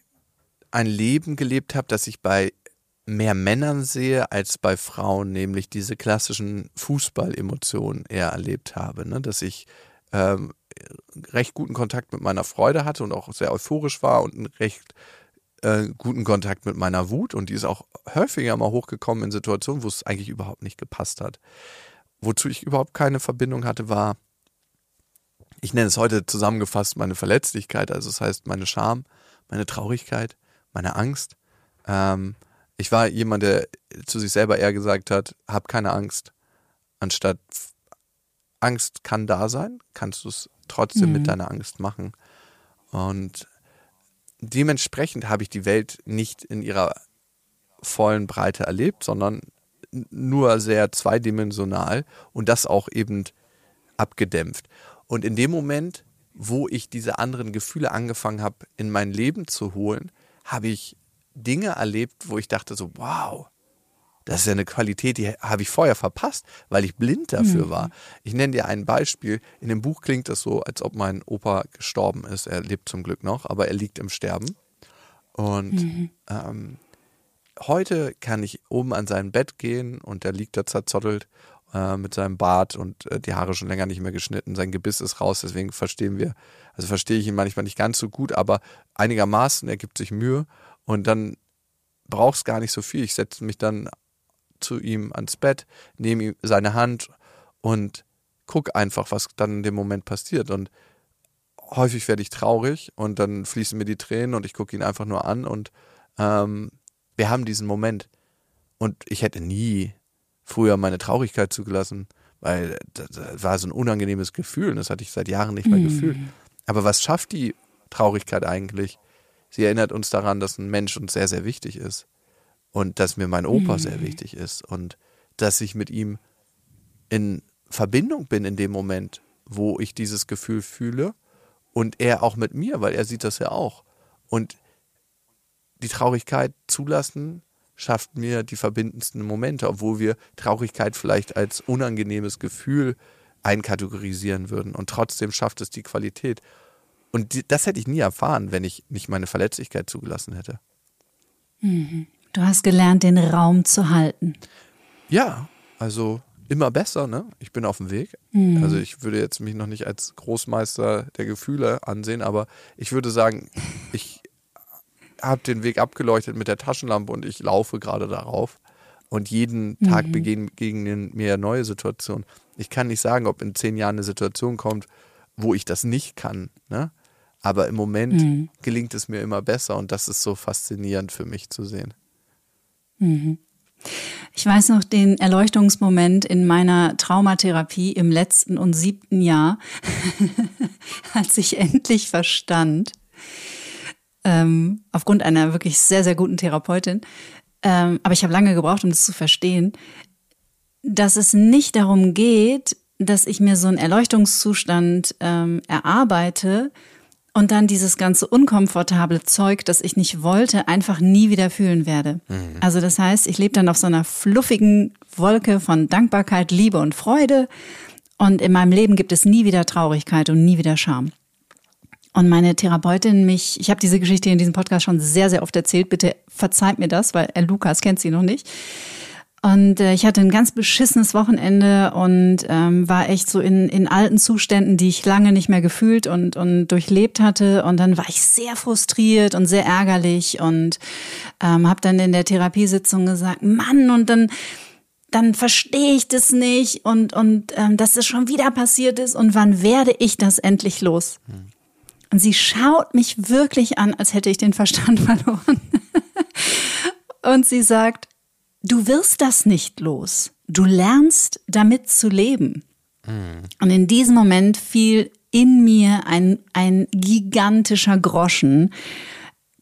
ein Leben gelebt habe, das ich bei mehr Männern sehe als bei Frauen, nämlich diese klassischen Fußballemotionen eher erlebt habe, ne? Dass ich ähm, recht guten Kontakt mit meiner Freude hatte und auch sehr euphorisch war und einen recht äh, guten Kontakt mit meiner Wut und die ist auch häufiger mal hochgekommen in Situationen, wo es eigentlich überhaupt nicht gepasst hat. Wozu ich überhaupt keine Verbindung hatte, war, ich nenne es heute zusammengefasst meine Verletzlichkeit, also das heißt meine Scham, meine Traurigkeit, meine Angst. Ähm, ich war jemand, der zu sich selber eher gesagt hat, hab keine Angst, anstatt Angst kann da sein, kannst du es trotzdem mhm. mit deiner Angst machen. Und dementsprechend habe ich die Welt nicht in ihrer vollen Breite erlebt, sondern nur sehr zweidimensional und das auch eben abgedämpft. Und in dem Moment, wo ich diese anderen Gefühle angefangen habe, in mein Leben zu holen, habe ich Dinge erlebt, wo ich dachte so, wow, das ist ja eine Qualität, die habe ich vorher verpasst, weil ich blind dafür mhm. war. Ich nenne dir ein Beispiel. In dem Buch klingt das so, als ob mein Opa gestorben ist. Er lebt zum Glück noch, aber er liegt im Sterben. Und mhm. ähm, heute kann ich oben an sein Bett gehen und er liegt da zerzottelt äh, mit seinem Bart und äh, die Haare schon länger nicht mehr geschnitten. Sein Gebiss ist raus, deswegen verstehen wir, also verstehe ich ihn manchmal nicht ganz so gut, aber einigermaßen, er gibt sich Mühe und dann braucht es gar nicht so viel. Ich setze mich dann zu ihm ans Bett, nehme ihm seine Hand und guck einfach, was dann in dem Moment passiert. Und häufig werde ich traurig und dann fließen mir die Tränen und ich gucke ihn einfach nur an und ähm, wir haben diesen Moment. Und ich hätte nie früher meine Traurigkeit zugelassen, weil das war so ein unangenehmes Gefühl und das hatte ich seit Jahren nicht mehr mm. gefühlt. Aber was schafft die Traurigkeit eigentlich? Sie erinnert uns daran, dass ein Mensch uns sehr, sehr wichtig ist und dass mir mein Opa mm. sehr wichtig ist und dass ich mit ihm in Verbindung bin in dem Moment, wo ich dieses Gefühl fühle und er auch mit mir, weil er sieht das ja auch. Und die Traurigkeit zulassen schafft mir die verbindendsten Momente, obwohl wir Traurigkeit vielleicht als unangenehmes Gefühl einkategorisieren würden. Und trotzdem schafft es die Qualität. Und die, das hätte ich nie erfahren, wenn ich nicht meine Verletzlichkeit zugelassen hätte. Mhm. Du hast gelernt, den Raum zu halten. Ja, also immer besser, ne? Ich bin auf dem Weg. Mhm. Also ich würde jetzt mich noch nicht als Großmeister der Gefühle ansehen, aber ich würde sagen, ich habe den Weg abgeleuchtet mit der Taschenlampe und ich laufe gerade darauf. Und jeden Tag mhm. begegnen mir neue Situationen. Ich kann nicht sagen, ob in zehn Jahren eine Situation kommt, wo ich das nicht kann. Ne? Aber im Moment mhm. gelingt es mir immer besser und das ist so faszinierend für mich zu sehen. Mhm. Ich weiß noch den Erleuchtungsmoment in meiner Traumatherapie im letzten und siebten Jahr, als ich endlich verstand, ähm, aufgrund einer wirklich sehr, sehr guten Therapeutin, ähm, aber ich habe lange gebraucht, um das zu verstehen, dass es nicht darum geht, dass ich mir so einen Erleuchtungszustand ähm, erarbeite und dann dieses ganze unkomfortable Zeug, das ich nicht wollte, einfach nie wieder fühlen werde. Mhm. Also das heißt, ich lebe dann auf so einer fluffigen Wolke von Dankbarkeit, Liebe und Freude und in meinem Leben gibt es nie wieder Traurigkeit und nie wieder Scham. Und meine Therapeutin mich, ich habe diese Geschichte in diesem Podcast schon sehr, sehr oft erzählt, bitte verzeiht mir das, weil Lukas kennt sie noch nicht. Und äh, ich hatte ein ganz beschissenes Wochenende und ähm, war echt so in, in alten Zuständen, die ich lange nicht mehr gefühlt und, und durchlebt hatte. Und dann war ich sehr frustriert und sehr ärgerlich und ähm, habe dann in der Therapiesitzung gesagt, Mann, und dann... dann verstehe ich das nicht und, und ähm, dass das schon wieder passiert ist und wann werde ich das endlich los? Mhm. Und sie schaut mich wirklich an, als hätte ich den Verstand verloren. Und sie sagt, du wirst das nicht los, du lernst damit zu leben. Mhm. Und in diesem Moment fiel in mir ein, ein gigantischer Groschen,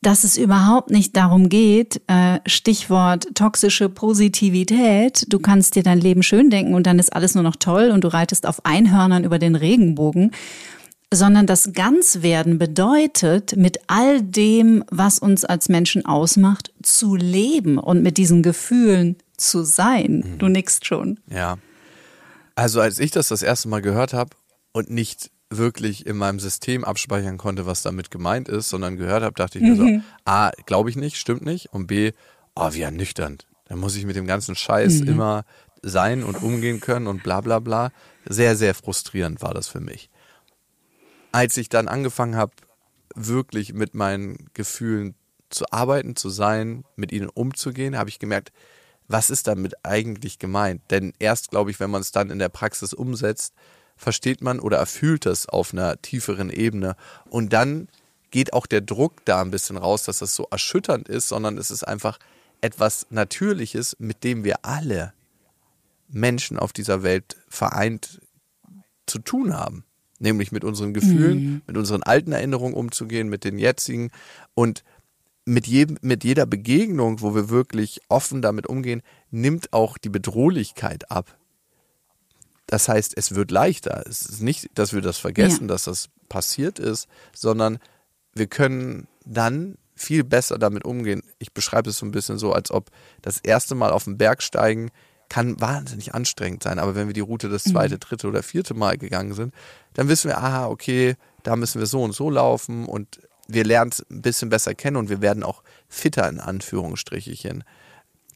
dass es überhaupt nicht darum geht, äh, Stichwort toxische Positivität, du kannst dir dein Leben schön denken und dann ist alles nur noch toll und du reitest auf Einhörnern über den Regenbogen, sondern das Ganzwerden bedeutet, mit all dem, was uns als Menschen ausmacht, zu leben und mit diesen Gefühlen zu sein. Mhm. Du nickst schon. Ja, also als ich das das erste Mal gehört habe und nicht wirklich in meinem System abspeichern konnte, was damit gemeint ist, sondern gehört habe, dachte ich mir mhm. so, A, glaube ich nicht, stimmt nicht und B, oh, wie ernüchternd. Dann muss ich mit dem ganzen Scheiß mhm. immer sein und umgehen können und bla bla bla. Sehr, sehr frustrierend war das für mich. Als ich dann angefangen habe, wirklich mit meinen Gefühlen zu arbeiten, zu sein, mit ihnen umzugehen, habe ich gemerkt, was ist damit eigentlich gemeint? Denn erst, glaube ich, wenn man es dann in der Praxis umsetzt, versteht man oder erfüllt das auf einer tieferen Ebene. Und dann geht auch der Druck da ein bisschen raus, dass das so erschütternd ist, sondern es ist einfach etwas Natürliches, mit dem wir alle Menschen auf dieser Welt vereint zu tun haben. Nämlich mit unseren Gefühlen, mhm. mit unseren alten Erinnerungen umzugehen, mit den jetzigen. Und mit jedem, mit jeder Begegnung, wo wir wirklich offen damit umgehen, nimmt auch die Bedrohlichkeit ab. Das heißt, es wird leichter. Es ist nicht, dass wir das vergessen, ja. dass das passiert ist, sondern wir können dann viel besser damit umgehen. Ich beschreibe es so ein bisschen so, als ob das erste Mal auf den Berg steigen kann wahnsinnig anstrengend sein. Aber wenn wir die Route das zweite, dritte oder vierte Mal gegangen sind, dann wissen wir, aha, okay, da müssen wir so und so laufen und wir lernen es ein bisschen besser kennen und wir werden auch fitter in Anführungsstrichen.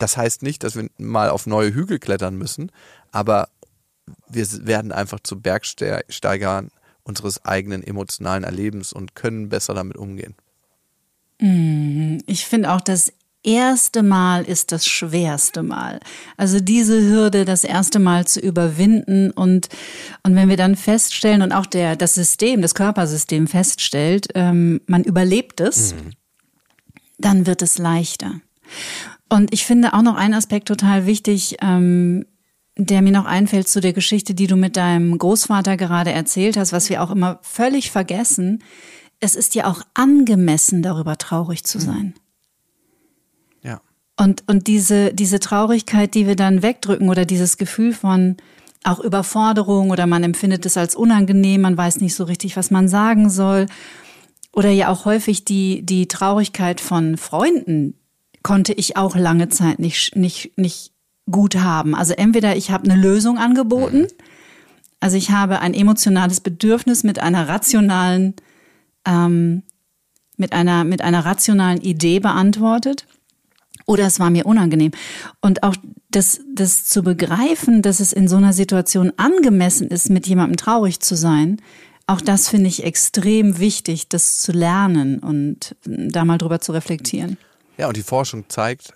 Das heißt nicht, dass wir mal auf neue Hügel klettern müssen, aber wir werden einfach zu Bergsteigern unseres eigenen emotionalen Erlebens und können besser damit umgehen. Ich finde auch, dass erste Mal ist das schwerste Mal. Also diese Hürde, das erste Mal zu überwinden und und wenn wir dann feststellen und auch der das System, das Körpersystem feststellt, ähm, man überlebt es, mhm. dann wird es leichter. Und ich finde auch noch einen Aspekt total wichtig, ähm, der mir noch einfällt zu der Geschichte, die du mit deinem Großvater gerade erzählt hast, was wir auch immer völlig vergessen. Es ist ja auch angemessen, darüber traurig zu sein. Ja. Und, und diese, diese Traurigkeit, die wir dann wegdrücken oder dieses Gefühl von auch Überforderung oder man empfindet es als unangenehm, man weiß nicht so richtig, was man sagen soll. Oder ja auch häufig die, die Traurigkeit von Freunden konnte ich auch lange Zeit nicht, nicht, nicht gut haben. Also entweder ich habe eine Lösung angeboten, also ich habe ein emotionales Bedürfnis mit einer rationalen Ähm, mit einer mit einer rationalen Idee beantwortet oder es war mir unangenehm. Und auch das, das zu begreifen, dass es in so einer Situation angemessen ist, mit jemandem traurig zu sein, auch das finde ich extrem wichtig, das zu lernen und da mal drüber zu reflektieren. Ja, und die Forschung zeigt,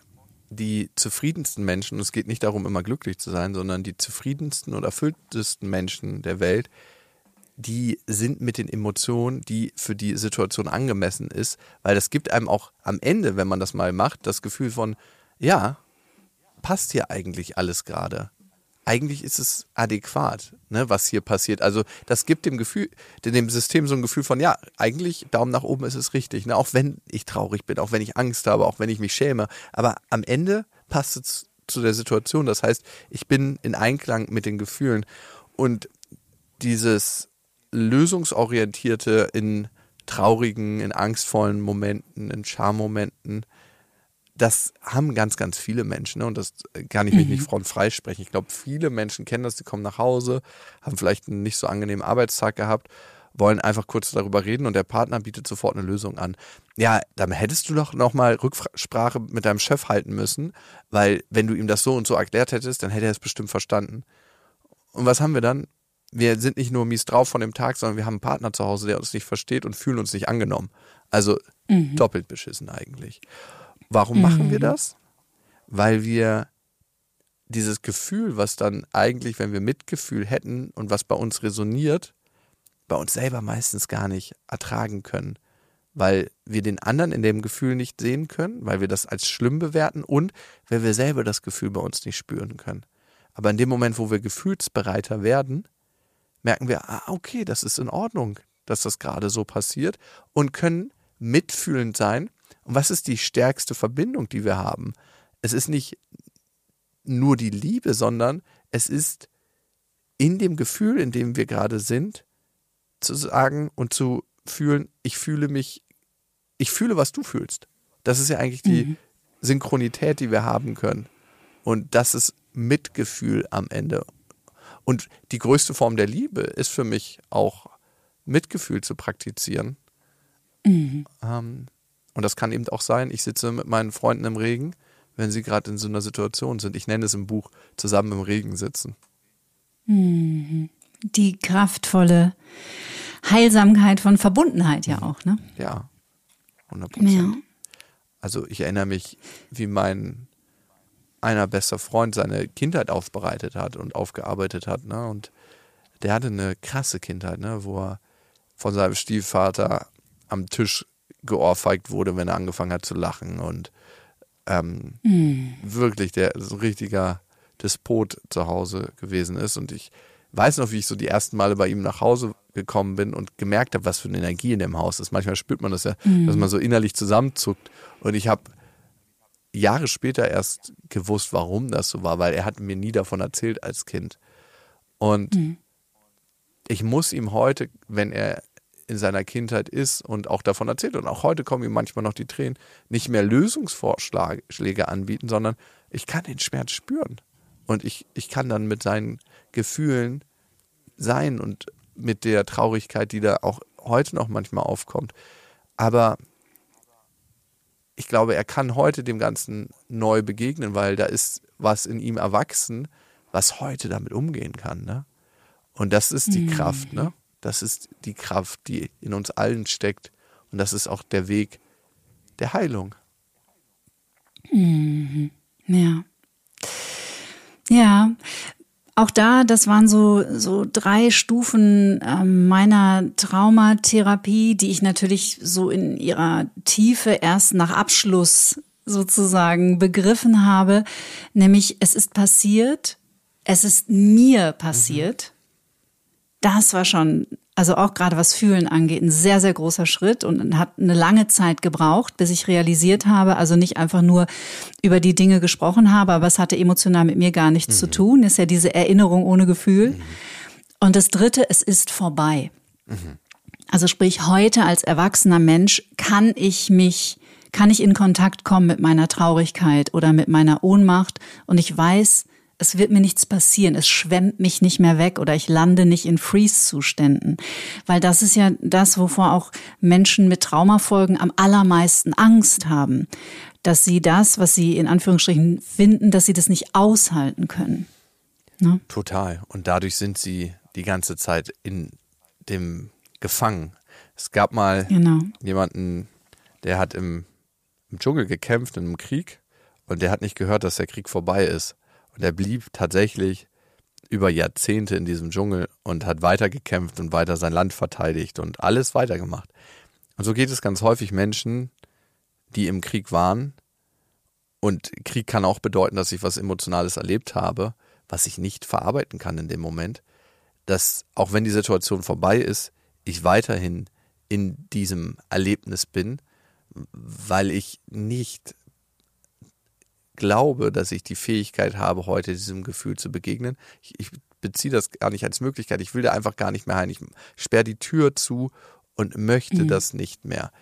die zufriedensten Menschen, und es geht nicht darum, immer glücklich zu sein, sondern die zufriedensten und erfülltesten Menschen der Welt, die sind mit den Emotionen, die für die Situation angemessen ist, weil das gibt einem auch am Ende, wenn man das mal macht, das Gefühl von, ja, passt hier eigentlich alles gerade. Eigentlich ist es adäquat, ne, was hier passiert. Also das gibt dem Gefühl, dem System so ein Gefühl von, ja, eigentlich Daumen nach oben ist es richtig, ne, auch wenn ich traurig bin, auch wenn ich Angst habe, auch wenn ich mich schäme, aber am Ende passt es zu der Situation. Das heißt, ich bin in Einklang mit den Gefühlen und dieses Lösungsorientierte in traurigen, in angstvollen Momenten, in Schammomenten, das haben ganz, ganz viele Menschen. Ne? Und das kann ich mich mhm. nicht frontfrei sprechen. Ich glaube, viele Menschen kennen das, die kommen nach Hause, haben vielleicht einen nicht so angenehmen Arbeitstag gehabt, wollen einfach kurz darüber reden und der Partner bietet sofort eine Lösung an. Ja, dann hättest du doch nochmal Rücksprache mit deinem Chef halten müssen, weil wenn du ihm das so und so erklärt hättest, dann hätte er es bestimmt verstanden. Und was haben wir dann? Wir sind nicht nur mies drauf von dem Tag, sondern wir haben einen Partner zu Hause, der uns nicht versteht und fühlen uns nicht angenommen. Also mhm. doppelt beschissen eigentlich. Warum mhm. machen wir das? Weil wir dieses Gefühl, was dann eigentlich, wenn wir Mitgefühl hätten und was bei uns resoniert, bei uns selber meistens gar nicht ertragen können. Weil wir den anderen in dem Gefühl nicht sehen können, weil wir das als schlimm bewerten und weil wir selber das Gefühl bei uns nicht spüren können. Aber in dem Moment, wo wir gefühlsbereiter werden, merken wir, ah, okay, das ist in Ordnung, dass das gerade so passiert und können mitfühlend sein. Und was ist die stärkste Verbindung, die wir haben? Es ist nicht nur die Liebe, sondern es ist in dem Gefühl, in dem wir gerade sind, zu sagen und zu fühlen, ich fühle mich, ich fühle, was du fühlst. Das ist ja eigentlich die mhm. Synchronität, die wir haben können. Und das ist Mitgefühl am Ende. Und die größte Form der Liebe ist für mich auch Mitgefühl zu praktizieren. Mhm. Ähm, und das kann eben auch sein, ich sitze mit meinen Freunden im Regen, wenn sie gerade in so einer Situation sind. Ich nenne es im Buch, zusammen im Regen sitzen. Mhm. Die kraftvolle Heilsamkeit von Verbundenheit ja mhm. auch, ne? Ja, hundert Prozent. Ja. Also ich erinnere mich, wie mein einer bester Freund seine Kindheit aufbereitet hat und aufgearbeitet hat, ne? Und der hatte eine krasse Kindheit, ne? Wo er von seinem Stiefvater am Tisch geohrfeigt wurde, wenn er angefangen hat zu lachen und ähm, mm. wirklich der so ein richtiger Despot zu Hause gewesen ist. Und ich weiß noch, wie ich so die ersten Male bei ihm nach Hause gekommen bin und gemerkt habe, was für eine Energie in dem Haus ist. Manchmal spürt man das ja, mm. dass man so innerlich zusammenzuckt. Und ich habe Jahre später erst gewusst, warum das so war, weil er hat mir nie davon erzählt als Kind. Und mhm. ich muss ihm heute, wenn er in seiner Kindheit ist und auch davon erzählt, und auch heute kommen ihm manchmal noch die Tränen, nicht mehr Lösungsvorschläge anbieten, sondern ich kann den Schmerz spüren. Und ich, ich kann dann mit seinen Gefühlen sein und mit der Traurigkeit, die da auch heute noch manchmal aufkommt. Aber ich glaube, er kann heute dem Ganzen neu begegnen, weil da ist was in ihm erwachsen, was heute damit umgehen kann. Ne? Und das ist die mhm. Kraft, ne? Das ist die Kraft, die in uns allen steckt. Und das ist auch der Weg der Heilung. Mhm. Ja. Ja, auch da, das waren so, so drei Stufen äh, meiner Traumatherapie, die ich natürlich so in ihrer Tiefe erst nach Abschluss sozusagen begriffen habe. Nämlich, es ist passiert, es ist mir passiert. Mhm. Das war schon, also auch gerade was Fühlen angeht, ein sehr, sehr großer Schritt und hat eine lange Zeit gebraucht, bis ich realisiert habe, also nicht einfach nur über die Dinge gesprochen habe, aber es hatte emotional mit mir gar nichts mhm. zu tun. Ist ja diese Erinnerung ohne Gefühl. Mhm. Und das Dritte, es ist vorbei. Mhm. Also sprich, heute als erwachsener Mensch kann ich mich, kann ich in Kontakt kommen mit meiner Traurigkeit oder mit meiner Ohnmacht und ich weiß, es wird mir nichts passieren, es schwemmt mich nicht mehr weg oder ich lande nicht in Freeze-Zuständen. Weil das ist ja das, wovor auch Menschen mit Traumafolgen am allermeisten Angst haben. Dass sie das, was sie in Anführungsstrichen finden, dass sie das nicht aushalten können. Ne? Total. Und dadurch sind sie die ganze Zeit in dem Gefangen. Es gab mal genau. jemanden, der hat im, im Dschungel gekämpft, in einem Krieg. Und der hat nicht gehört, dass der Krieg vorbei ist. Und er blieb tatsächlich über Jahrzehnte in diesem Dschungel und hat weiter gekämpft und weiter sein Land verteidigt und alles weitergemacht. Und so geht es ganz häufig Menschen, die im Krieg waren. Und Krieg kann auch bedeuten, dass ich was Emotionales erlebt habe, was ich nicht verarbeiten kann in dem Moment. Dass, auch wenn die Situation vorbei ist, ich weiterhin in diesem Erlebnis bin, weil ich nicht glaube, dass ich die Fähigkeit habe, heute diesem Gefühl zu begegnen. Ich, ich beziehe das gar nicht als Möglichkeit. Ich will da einfach gar nicht mehr rein. Ich sperre die Tür zu und möchte mhm. das nicht mehr.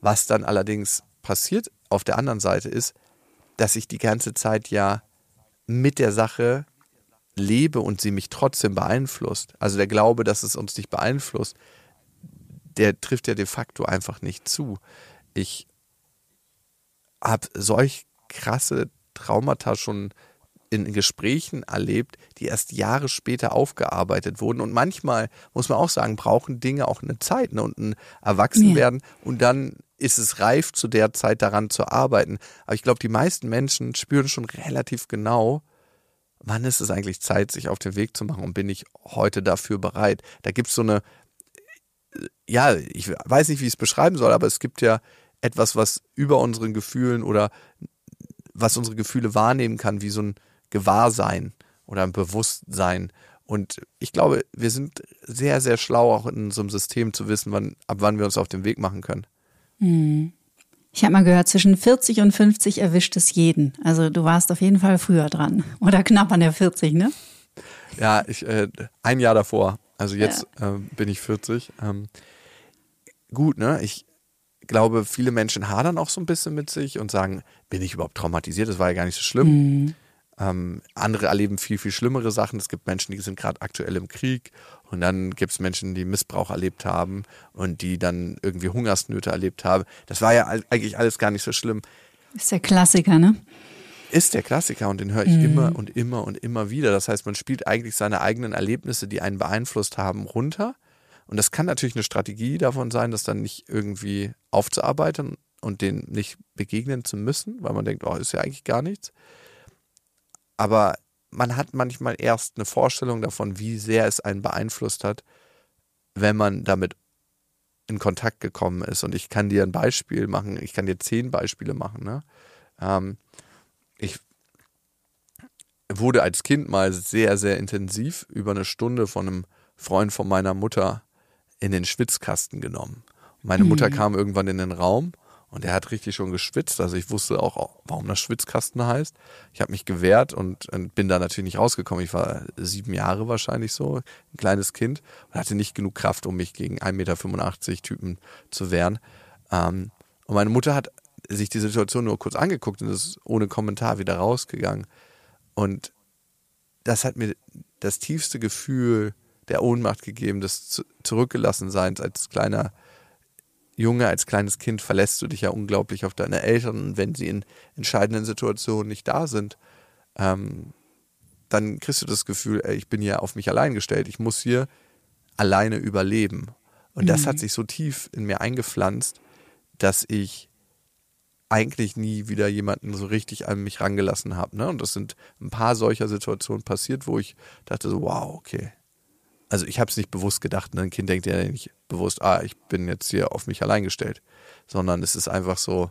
Was dann allerdings passiert auf der anderen Seite ist, dass ich die ganze Zeit ja mit der Sache lebe und sie mich trotzdem beeinflusst. Also der Glaube, dass es uns nicht beeinflusst, der trifft ja de facto einfach nicht zu. Ich habe solch krasse Traumata schon in Gesprächen erlebt, die erst Jahre später aufgearbeitet wurden. Und manchmal, muss man auch sagen, brauchen Dinge auch eine Zeit, ne? Und ein Erwachsenwerden. Ja. Und dann ist es reif, zu der Zeit daran zu arbeiten. Aber ich glaube, die meisten Menschen spüren schon relativ genau, wann ist es eigentlich Zeit, sich auf den Weg zu machen und bin ich heute dafür bereit. Da gibt es so eine, ja, ich weiß nicht, wie ich es beschreiben soll, aber es gibt ja etwas, was über unseren Gefühlen oder was unsere Gefühle wahrnehmen kann, wie so ein Gewahrsein oder ein Bewusstsein. Und ich glaube, wir sind sehr, sehr schlau, auch in unserem System zu wissen, wann, ab wann wir uns auf den Weg machen können. Hm. Ich habe mal gehört, zwischen vierzig und fünfzig erwischt es jeden. Also du warst auf jeden Fall früher dran. Oder knapp an der vierzig, ne? Ja, ich, äh, ein Jahr davor. Also jetzt ja. äh, bin ich vierzig. Ähm, gut, ne? Ich Ich glaube, viele Menschen hadern auch so ein bisschen mit sich und sagen, bin ich überhaupt traumatisiert? Das war ja gar nicht so schlimm. Mhm. Ähm, andere erleben viel, viel schlimmere Sachen. Es gibt Menschen, die sind gerade aktuell im Krieg. Und dann gibt es Menschen, die Missbrauch erlebt haben und die dann irgendwie Hungersnöte erlebt haben. Das war ja eigentlich alles gar nicht so schlimm. Ist der Klassiker, ne? Ist der Klassiker und den höre ich mhm. immer und immer und immer wieder. Das heißt, man spielt eigentlich seine eigenen Erlebnisse, die einen beeinflusst haben, runter. Und das kann natürlich eine Strategie davon sein, das dann nicht irgendwie aufzuarbeiten und denen nicht begegnen zu müssen, weil man denkt, oh, ist ja eigentlich gar nichts. Aber man hat manchmal erst eine Vorstellung davon, wie sehr es einen beeinflusst hat, wenn man damit in Kontakt gekommen ist. Und ich kann dir ein Beispiel machen, ich kann dir zehn Beispiele machen. Ne? Ähm, ich wurde als Kind mal sehr, sehr intensiv über eine Stunde von einem Freund von meiner Mutter in den Schwitzkasten genommen. Meine Mutter mhm. kam irgendwann in den Raum und er hat richtig schon geschwitzt. Also ich wusste auch, warum das Schwitzkasten heißt. Ich habe mich gewehrt und, und bin da natürlich nicht rausgekommen. Ich war sieben Jahre wahrscheinlich so, ein kleines Kind und hatte nicht genug Kraft, um mich gegen eins Komma fünfundachtzig Meter Typen zu wehren. Ähm, und meine Mutter hat sich die Situation nur kurz angeguckt und ist ohne Kommentar wieder rausgegangen. Und das hat mir das tiefste Gefühl der Ohnmacht gegeben, des Zurückgelassenseins als kleiner Junge, als kleines Kind verlässt du dich ja unglaublich auf deine Eltern und wenn sie in entscheidenden Situationen nicht da sind, ähm, dann kriegst du das Gefühl, ey, ich bin ja auf mich allein gestellt, ich muss hier alleine überleben. Und mhm. das hat sich so tief in mir eingepflanzt, dass ich eigentlich nie wieder jemanden so richtig an mich rangelassen habe. Ne? Und das sind ein paar solcher Situationen passiert, wo ich dachte so, wow, okay. Also ich habe es nicht bewusst gedacht. Ne? Ein Kind denkt ja nicht bewusst, ah, ich bin jetzt hier auf mich allein gestellt. Sondern es ist einfach so,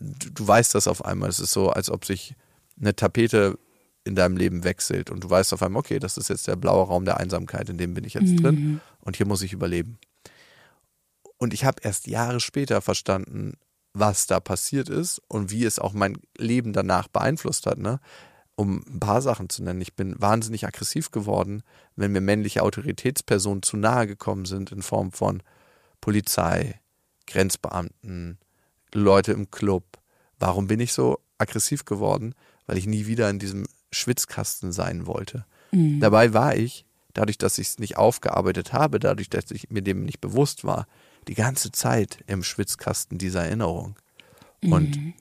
du, du weißt das auf einmal. Es ist so, als ob sich eine Tapete in deinem Leben wechselt. Und du weißt auf einmal, okay, das ist jetzt der blaue Raum der Einsamkeit, in dem bin ich jetzt mhm. drin. Und hier muss ich überleben. Und ich habe erst Jahre später verstanden, was da passiert ist und wie es auch mein Leben danach beeinflusst hat, ne? Um ein paar Sachen zu nennen. Ich bin wahnsinnig aggressiv geworden, wenn mir männliche Autoritätspersonen zu nahe gekommen sind in Form von Polizei, Grenzbeamten, Leute im Club. Warum bin ich so aggressiv geworden? Weil ich nie wieder in diesem Schwitzkasten sein wollte. Mhm. Dabei war ich, dadurch, dass ich es nicht aufgearbeitet habe, dadurch, dass ich mir dem nicht bewusst war, die ganze Zeit im Schwitzkasten dieser Erinnerung. Und mhm.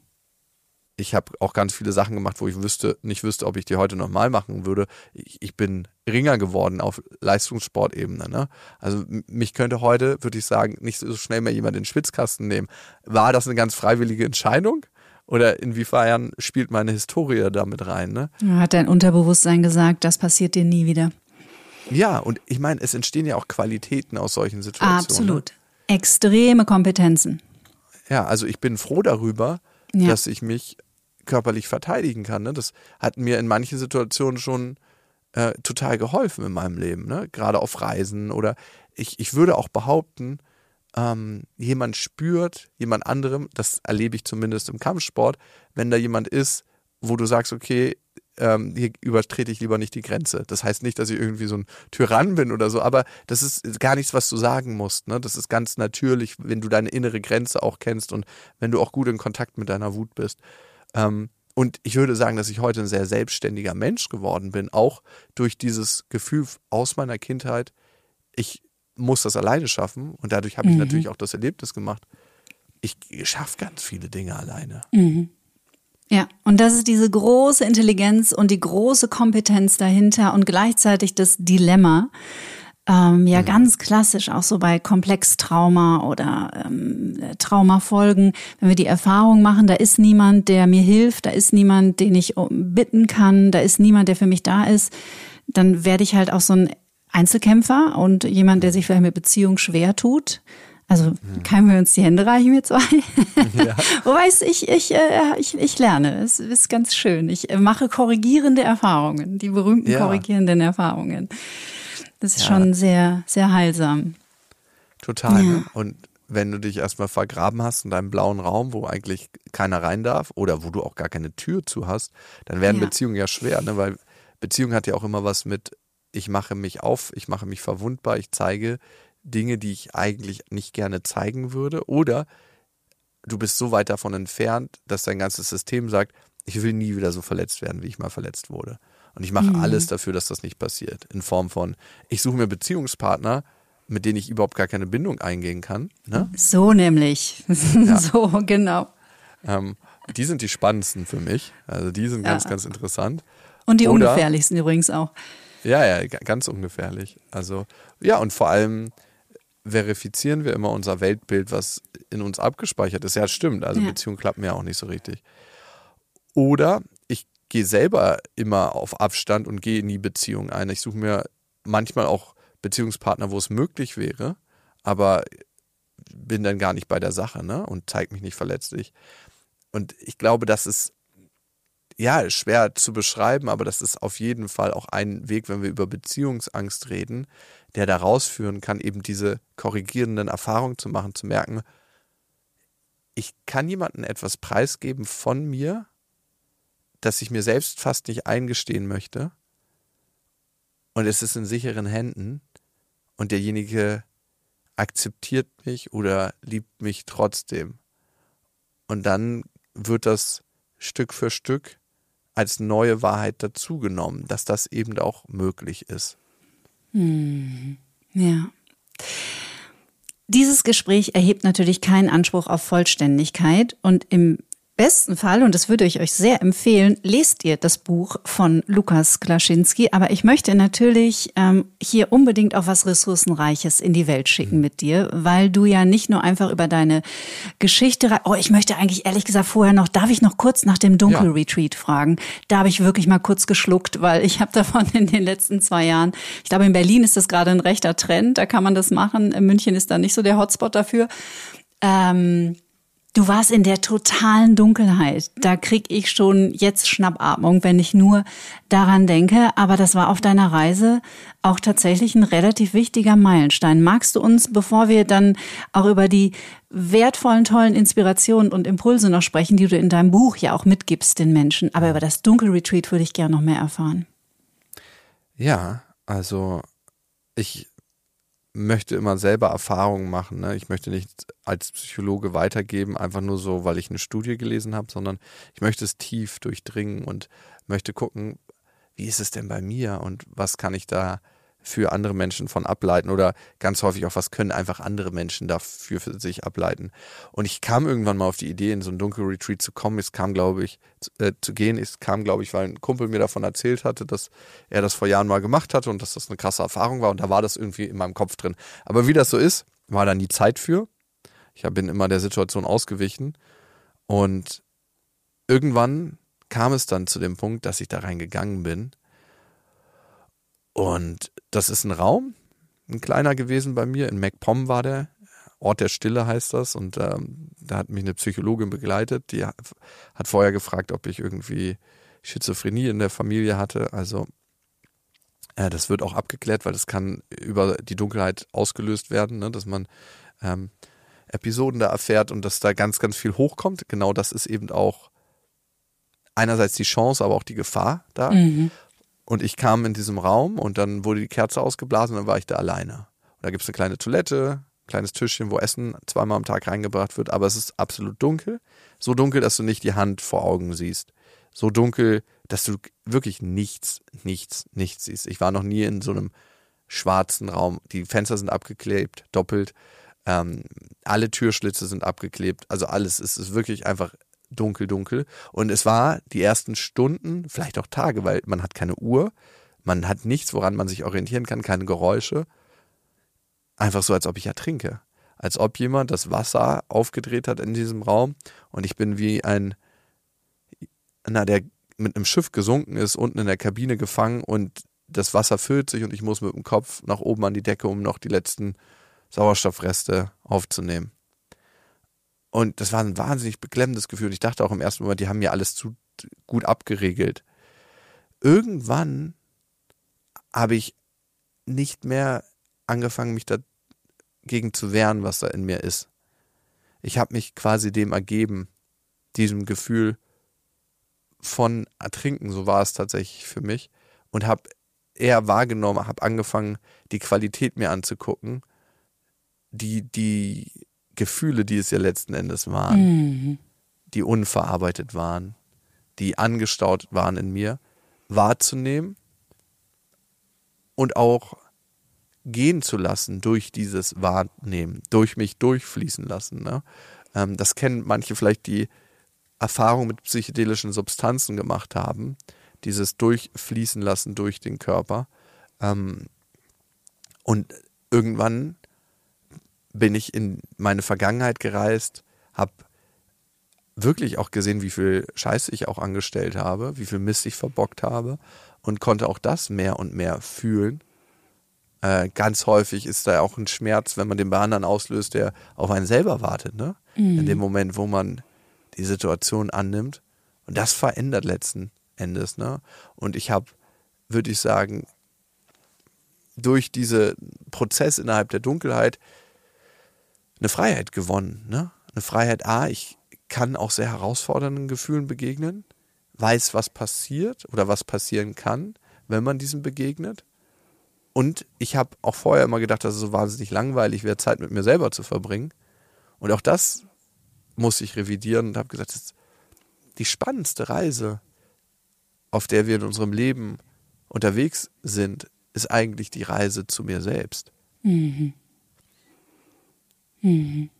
ich habe auch ganz viele Sachen gemacht, wo ich wüsste, nicht wüsste, ob ich die heute nochmal machen würde. Ich, ich bin Ringer geworden auf Leistungssportebene. Ne? Also mich könnte heute, würde ich sagen, nicht so schnell mehr jemand in den Schwitzkasten nehmen. War das eine ganz freiwillige Entscheidung? Oder inwiefern spielt meine Historie damit rein? Ne? Hat dein Unterbewusstsein gesagt, das passiert dir nie wieder. Ja, und ich meine, es entstehen ja auch Qualitäten aus solchen Situationen. Absolut. Ne? Extreme Kompetenzen. Ja, also ich bin froh darüber, ja. dass ich mich körperlich verteidigen kann. Ne? Das hat mir in manchen Situationen schon äh, total geholfen in meinem Leben. Ne? Gerade auf Reisen oder ich, ich würde auch behaupten, ähm, jemand spürt, jemand anderem, das erlebe ich zumindest im Kampfsport, wenn da jemand ist, wo du sagst, okay, Ähm, hier übertrete ich lieber nicht die Grenze. Das heißt nicht, dass ich irgendwie so ein Tyrann bin oder so, aber das ist gar nichts, was du sagen musst. Ne? Das ist ganz natürlich, wenn du deine innere Grenze auch kennst und wenn du auch gut in Kontakt mit deiner Wut bist. Ähm, und ich würde sagen, dass ich heute ein sehr selbstständiger Mensch geworden bin, auch durch dieses Gefühl aus meiner Kindheit, ich muss das alleine schaffen und dadurch habe mhm. ich natürlich auch das Erlebnis gemacht. Ich schaffe ganz viele Dinge alleine. Mhm. Ja, und das ist diese große Intelligenz und die große Kompetenz dahinter und gleichzeitig das Dilemma, ähm, ja mhm. ganz klassisch auch so bei Komplextrauma oder ähm, Traumafolgen, wenn wir die Erfahrung machen, da ist niemand, der mir hilft, da ist niemand, den ich bitten kann, da ist niemand, der für mich da ist, dann werde ich halt auch so ein Einzelkämpfer und jemand, der sich vielleicht mit Beziehung schwer tut. Also können wir uns die Hände reichen, wir zwei. Ja. Wobei ich, ich, ich, ich lerne, es ist ganz schön. Ich mache korrigierende Erfahrungen, die berühmten ja. korrigierenden Erfahrungen. Das ist ja. schon sehr, sehr heilsam. Total. Ja. Ne? Und wenn du dich erstmal vergraben hast in deinem blauen Raum, wo eigentlich keiner rein darf oder wo du auch gar keine Tür zu hast, dann werden ja. Beziehungen ja schwer, ne? Weil Beziehung hat ja auch immer was mit, ich mache mich auf, ich mache mich verwundbar, ich zeige Dinge, die ich eigentlich nicht gerne zeigen würde, oder du bist so weit davon entfernt, dass dein ganzes System sagt, ich will nie wieder so verletzt werden, wie ich mal verletzt wurde. Und ich mache mhm. alles dafür, dass das nicht passiert. In Form von, ich suche mir Beziehungspartner, mit denen ich überhaupt gar keine Bindung eingehen kann. Ne? So nämlich. Ja. So, genau. Ähm, die sind die spannendsten für mich. Also die sind ja. ganz, ganz interessant. Und die oder, ungefährlichsten übrigens auch. Ja, ja, ganz ungefährlich. Also, ja, und vor allem verifizieren wir immer unser Weltbild, was in uns abgespeichert ist. Ja, stimmt. Also ja. Beziehungen klappen ja auch nicht so richtig. Oder ich gehe selber immer auf Abstand und gehe in die Beziehung ein. Ich suche mir manchmal auch Beziehungspartner, wo es möglich wäre, aber bin dann gar nicht bei der Sache, ne? Und zeige mich nicht verletzlich. Und ich glaube, das ist ja schwer zu beschreiben, aber das ist auf jeden Fall auch ein Weg, wenn wir über Beziehungsangst reden, der da rausführen kann, eben diese korrigierenden Erfahrungen zu machen, zu merken, ich kann jemandem etwas preisgeben von mir, das ich mir selbst fast nicht eingestehen möchte, und es ist in sicheren Händen und derjenige akzeptiert mich oder liebt mich trotzdem. Und dann wird das Stück für Stück als neue Wahrheit dazugenommen, dass das eben auch möglich ist. Hm, ja. Dieses Gespräch erhebt natürlich keinen Anspruch auf Vollständigkeit und im besten Fall, und das würde ich euch sehr empfehlen, lest ihr das Buch von Lukas Klaschinski. Aber ich möchte natürlich ähm, hier unbedingt auch was Ressourcenreiches in die Welt schicken mit dir, weil du ja nicht nur einfach über deine Geschichte... Re- oh, ich möchte eigentlich ehrlich gesagt vorher noch, darf ich noch kurz nach dem Dunkelretreat ja. fragen? Da habe ich wirklich mal kurz geschluckt, weil ich habe davon in den letzten zwei Jahren... Ich glaube, in Berlin ist das gerade ein rechter Trend, da kann man das machen. In München ist da nicht so der Hotspot dafür. Ähm... Du warst in der totalen Dunkelheit. Da kriege ich schon jetzt Schnappatmung, wenn ich nur daran denke. Aber das war auf deiner Reise auch tatsächlich ein relativ wichtiger Meilenstein. Magst du uns, bevor wir dann auch über die wertvollen, tollen Inspirationen und Impulse noch sprechen, die du in deinem Buch ja auch mitgibst den Menschen, aber über das Dunkelretreat würde ich gerne noch mehr erfahren. Ja, also ich... möchte immer selber Erfahrungen machen. Ne? Ich möchte nicht als Psychologe weitergeben, einfach nur so, weil ich eine Studie gelesen habe, sondern ich möchte es tief durchdringen und möchte gucken, wie ist es denn bei mir und was kann ich da für andere Menschen von ableiten oder ganz häufig auch, was können einfach andere Menschen dafür für sich ableiten. Und ich kam irgendwann mal auf die Idee, in so ein Dunkelretreat zu kommen. Es kam, glaube ich, äh, zu gehen. Es kam, glaube ich, weil ein Kumpel mir davon erzählt hatte, dass er das vor Jahren mal gemacht hatte und dass das eine krasse Erfahrung war. Und da war das irgendwie in meinem Kopf drin. Aber wie das so ist, war da nie Zeit für. Ich bin immer der Situation ausgewichen. Und irgendwann kam es dann zu dem Punkt, dass ich da reingegangen bin. Und das ist ein Raum, ein kleiner gewesen bei mir, in MacPom war der, Ort der Stille heißt das, und ähm, da hat mich eine Psychologin begleitet, die hat vorher gefragt, ob ich irgendwie Schizophrenie in der Familie hatte, also äh, das wird auch abgeklärt, weil das kann über die Dunkelheit ausgelöst werden, ne? Dass man ähm, Episoden da erfährt und dass da ganz, ganz viel hochkommt, genau das ist eben auch einerseits die Chance, aber auch die Gefahr da. Mhm. Und ich kam in diesem Raum und dann wurde die Kerze ausgeblasen und dann war ich da alleine. Und da gibt es eine kleine Toilette, ein kleines Tischchen, wo Essen zweimal am Tag reingebracht wird, aber es ist absolut dunkel. So dunkel, dass du nicht die Hand vor Augen siehst. So dunkel, dass du wirklich nichts, nichts, nichts siehst. Ich war noch nie in so einem schwarzen Raum. Die Fenster sind abgeklebt, doppelt. Ähm, alle Türschlitze sind abgeklebt. Also alles, es ist wirklich einfach... dunkel, dunkel. Und es war die ersten Stunden, vielleicht auch Tage, weil man hat keine Uhr, man hat nichts, woran man sich orientieren kann, keine Geräusche. Einfach so, als ob ich ertrinke. Als ob jemand das Wasser aufgedreht hat in diesem Raum und ich bin wie ein, na, der mit einem Schiff gesunken ist, unten in der Kabine gefangen und das Wasser füllt sich und ich muss mit dem Kopf nach oben an die Decke, um noch die letzten Sauerstoffreste aufzunehmen. Und das war ein wahnsinnig beklemmendes Gefühl. Und ich dachte auch im ersten Moment, die haben mir alles zu gut abgeregelt. Irgendwann habe ich nicht mehr angefangen, mich dagegen zu wehren, was da in mir ist. Ich habe mich quasi dem ergeben, diesem Gefühl von Ertrinken, so war es tatsächlich für mich. Und habe eher wahrgenommen, habe angefangen, die Qualität mir anzugucken, die, die... Gefühle, die es ja letzten Endes waren, mhm. die unverarbeitet waren, die angestaut waren in mir, wahrzunehmen und auch gehen zu lassen durch dieses Wahrnehmen, durch mich durchfließen lassen. Ne? Ähm, das kennen manche vielleicht, die Erfahrungen mit psychedelischen Substanzen gemacht haben, dieses Durchfließen lassen durch den Körper. Ähm, und irgendwann bin ich in meine Vergangenheit gereist, habe wirklich auch gesehen, wie viel Scheiße ich auch angestellt habe, wie viel Mist ich verbockt habe und konnte auch das mehr und mehr fühlen. Äh, ganz häufig ist da auch ein Schmerz, wenn man den bei anderen auslöst, der auf einen selber wartet, ne? Mhm. In dem Moment, wo man die Situation annimmt. Und das verändert letzten Endes, ne? Und ich habe, würde ich sagen, durch diesen Prozess innerhalb der Dunkelheit eine Freiheit gewonnen, ne? Eine Freiheit, A, ich kann auch sehr herausfordernden Gefühlen begegnen, weiß, was passiert oder was passieren kann, wenn man diesen begegnet. Und ich habe auch vorher immer gedacht, dass es so wahnsinnig langweilig wäre, Zeit mit mir selber zu verbringen. Und auch das musste ich revidieren und habe gesagt, das ist die spannendste Reise, auf der wir in unserem Leben unterwegs sind, ist eigentlich die Reise zu mir selbst. Mhm. Mhm.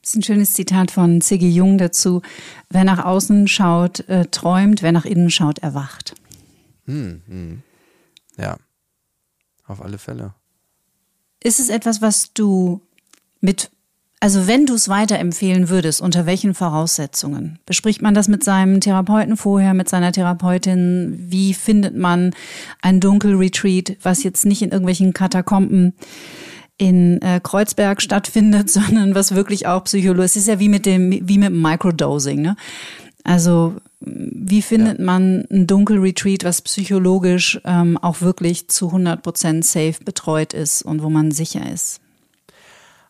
Das ist ein schönes Zitat von C G Jung dazu. Wer nach außen schaut, äh, träumt, wer nach innen schaut, erwacht. Hm, hm. Ja, auf alle Fälle. Ist es etwas, was du mit, also wenn du es weiterempfehlen würdest, unter welchen Voraussetzungen? Bespricht man das mit seinem Therapeuten vorher, mit seiner Therapeutin? Wie findet man ein Dunkelretreat, was jetzt nicht in irgendwelchen Katakomben in äh, Kreuzberg stattfindet, sondern was wirklich auch Psychologie ist? Es ist ja wie mit dem, wie mit dem Microdosing, ne? Also wie findet ja. man ein Dunkelretreat, was psychologisch ähm, auch wirklich zu hundert Prozent safe betreut ist und wo man sicher ist?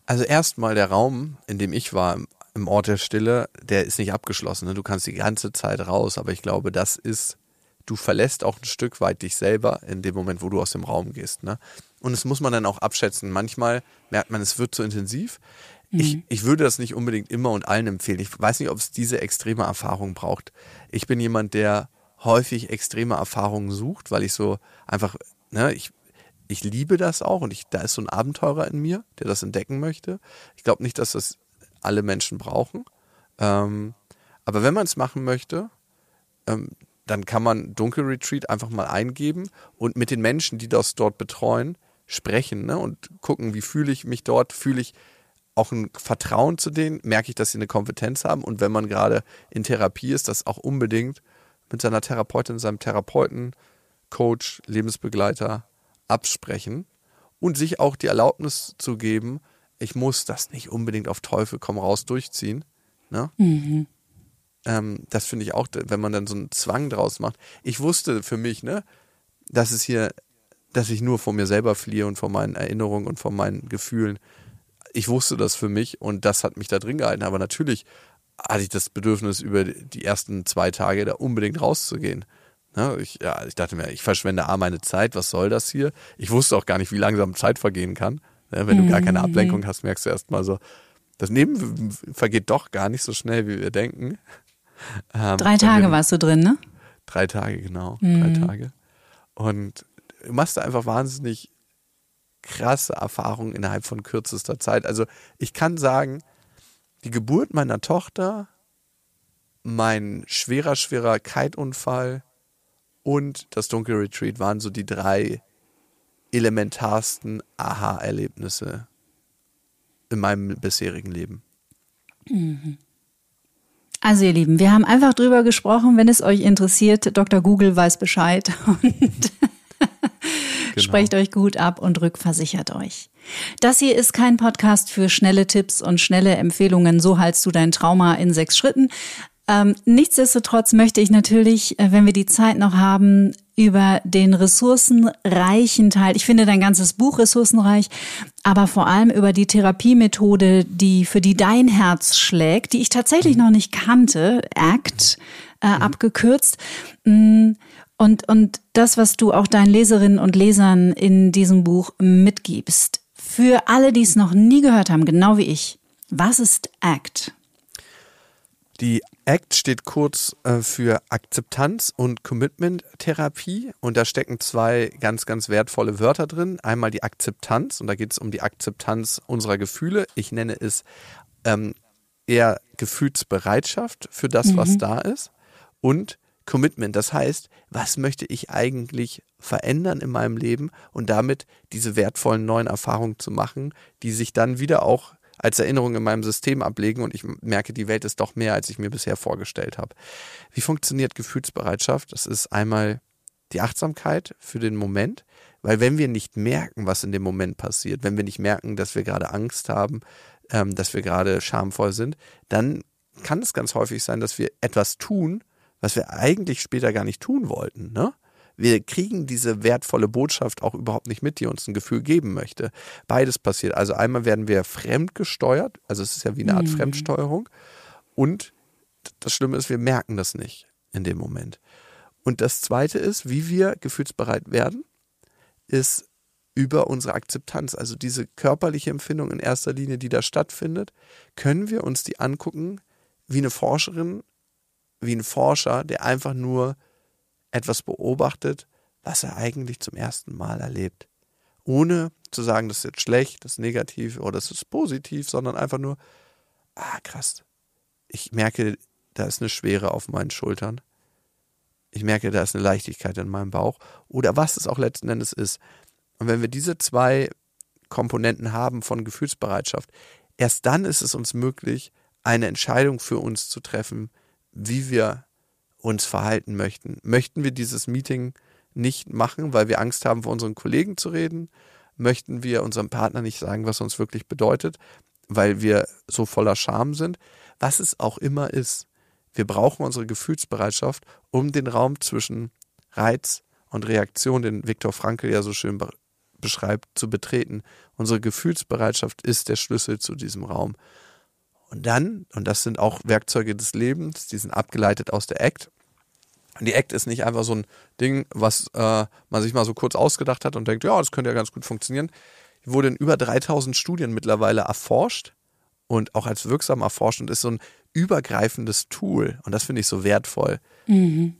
Also erstmal der Raum, in dem ich war, im Ort der Stille, der ist nicht abgeschlossen, ne? Du kannst die ganze Zeit raus, aber ich glaube, das ist, du verlässt auch ein Stück weit dich selber in dem Moment, wo du aus dem Raum gehst, ne? Und das muss man dann auch abschätzen. Manchmal merkt man, es wird zu intensiv. Ich, ich würde das nicht unbedingt immer und allen empfehlen. Ich weiß nicht, ob es diese extreme Erfahrung braucht. Ich bin jemand, der häufig extreme Erfahrungen sucht, weil ich so einfach, ne, ich, ich liebe das auch und ich, da ist so ein Abenteurer in mir, der das entdecken möchte. Ich glaube nicht, dass das alle Menschen brauchen. Ähm, aber wenn man es machen möchte, ähm, dann kann man Dunkelretreat einfach mal eingeben und mit den Menschen, die das dort betreuen, sprechen, ne, und gucken, wie fühle ich mich dort, fühle ich auch ein Vertrauen zu denen, merke ich, dass sie eine Kompetenz haben, und wenn man gerade in Therapie ist, das auch unbedingt mit seiner Therapeutin, seinem Therapeuten, Coach, Lebensbegleiter absprechen und sich auch die Erlaubnis zu geben, ich muss das nicht unbedingt auf Teufel komm raus durchziehen. Ne? Mhm. Ähm, das finde ich auch, wenn man dann so einen Zwang draus macht. Ich wusste für mich, ne, dass es hier, dass ich nur vor mir selber fliehe und vor meinen Erinnerungen und vor meinen Gefühlen. Ich wusste das für mich und das hat mich da drin gehalten. Aber natürlich hatte ich das Bedürfnis, über die ersten zwei Tage da unbedingt rauszugehen. Ne? Ich, ja, ich dachte mir, ich verschwende A meine Zeit, was soll das hier? Ich wusste auch gar nicht, wie langsam Zeit vergehen kann. Ne? Wenn du gar keine Ablenkung hast, merkst du erstmal so, das Leben vergeht doch gar nicht so schnell, wie wir denken. Ähm, drei Tage wir, warst du drin, ne? Drei Tage, genau. Mhm. Drei Tage. Und du machst da einfach wahnsinnig krasse Erfahrungen innerhalb von kürzester Zeit. Also ich kann sagen, die Geburt meiner Tochter, mein schwerer, schwerer Kite-Unfall und das Dunkelretreat waren so die drei elementarsten Aha-Erlebnisse in meinem bisherigen Leben. Mhm. Also ihr Lieben, wir haben einfach drüber gesprochen, wenn es euch interessiert, Doktor Google weiß Bescheid und genau. Sprecht euch gut ab und rückversichert euch. Das hier ist kein Podcast für schnelle Tipps und schnelle Empfehlungen. So heilst du dein Trauma in sechs Schritten. Ähm, nichtsdestotrotz möchte ich natürlich, wenn wir die Zeit noch haben, über den ressourcenreichen Teil, ich finde dein ganzes Buch ressourcenreich, aber vor allem über die Therapiemethode, die für die dein Herz schlägt, die ich tatsächlich noch nicht kannte, ACT, äh, abgekürzt. Mh, Und, und das, was du auch deinen Leserinnen und Lesern in diesem Buch mitgibst. Für alle, die es noch nie gehört haben, genau wie ich, was ist ACT? Die ACT steht kurz für Akzeptanz und Commitment-Therapie. Und da stecken zwei ganz, ganz wertvolle Wörter drin. Einmal die Akzeptanz, und da geht es um die Akzeptanz unserer Gefühle. Ich nenne es ähm, eher Gefühlsbereitschaft für das, mhm. was da ist. Und Commitment, das heißt, was möchte ich eigentlich verändern in meinem Leben und damit diese wertvollen neuen Erfahrungen zu machen, die sich dann wieder auch als Erinnerung in meinem System ablegen und ich merke, die Welt ist doch mehr, als ich mir bisher vorgestellt habe. Wie funktioniert Gefühlsbereitschaft? Das ist einmal die Achtsamkeit für den Moment, weil wenn wir nicht merken, was in dem Moment passiert, wenn wir nicht merken, dass wir gerade Angst haben, ähm, dass wir gerade schamvoll sind, dann kann es ganz häufig sein, dass wir etwas tun, was wir eigentlich später gar nicht tun wollten, ne? Wir kriegen diese wertvolle Botschaft auch überhaupt nicht mit, die uns ein Gefühl geben möchte. Beides passiert. Also einmal werden wir fremdgesteuert, also es ist ja wie eine Art mhm. Fremdsteuerung. Und das Schlimme ist, wir merken das nicht in dem Moment. Und das Zweite ist, wie wir gefühlsbereit werden, ist über unsere Akzeptanz. Also diese körperliche Empfindung in erster Linie, die da stattfindet, können wir uns die angucken, wie eine Forscherin, wie ein Forscher, der einfach nur etwas beobachtet, was er eigentlich zum ersten Mal erlebt. Ohne zu sagen, das ist jetzt schlecht, das ist negativ oder das ist positiv, sondern einfach nur, ah krass, ich merke, da ist eine Schwere auf meinen Schultern. Ich merke, da ist eine Leichtigkeit in meinem Bauch. Oder was es auch letzten Endes ist. Und wenn wir diese zwei Komponenten haben von Gefühlsbereitschaft, erst dann ist es uns möglich, eine Entscheidung für uns zu treffen, wie wir uns verhalten möchten. Möchten wir dieses Meeting nicht machen, weil wir Angst haben, vor unseren Kollegen zu reden? Möchten wir unserem Partner nicht sagen, was uns wirklich bedeutet, weil wir so voller Scham sind? Was es auch immer ist. Wir brauchen unsere Gefühlsbereitschaft, um den Raum zwischen Reiz und Reaktion, den Viktor Frankl ja so schön be- beschreibt, zu betreten. Unsere Gefühlsbereitschaft ist der Schlüssel zu diesem Raum. Und dann, und das sind auch Werkzeuge des Lebens, die sind abgeleitet aus der ACT. Und die ACT ist nicht einfach so ein Ding, was äh, man sich mal so kurz ausgedacht hat und denkt, ja, das könnte ja ganz gut funktionieren. Die wurde in über dreitausend Studien mittlerweile erforscht und auch als wirksam erforscht und ist so ein übergreifendes Tool, und das finde ich so wertvoll, mhm.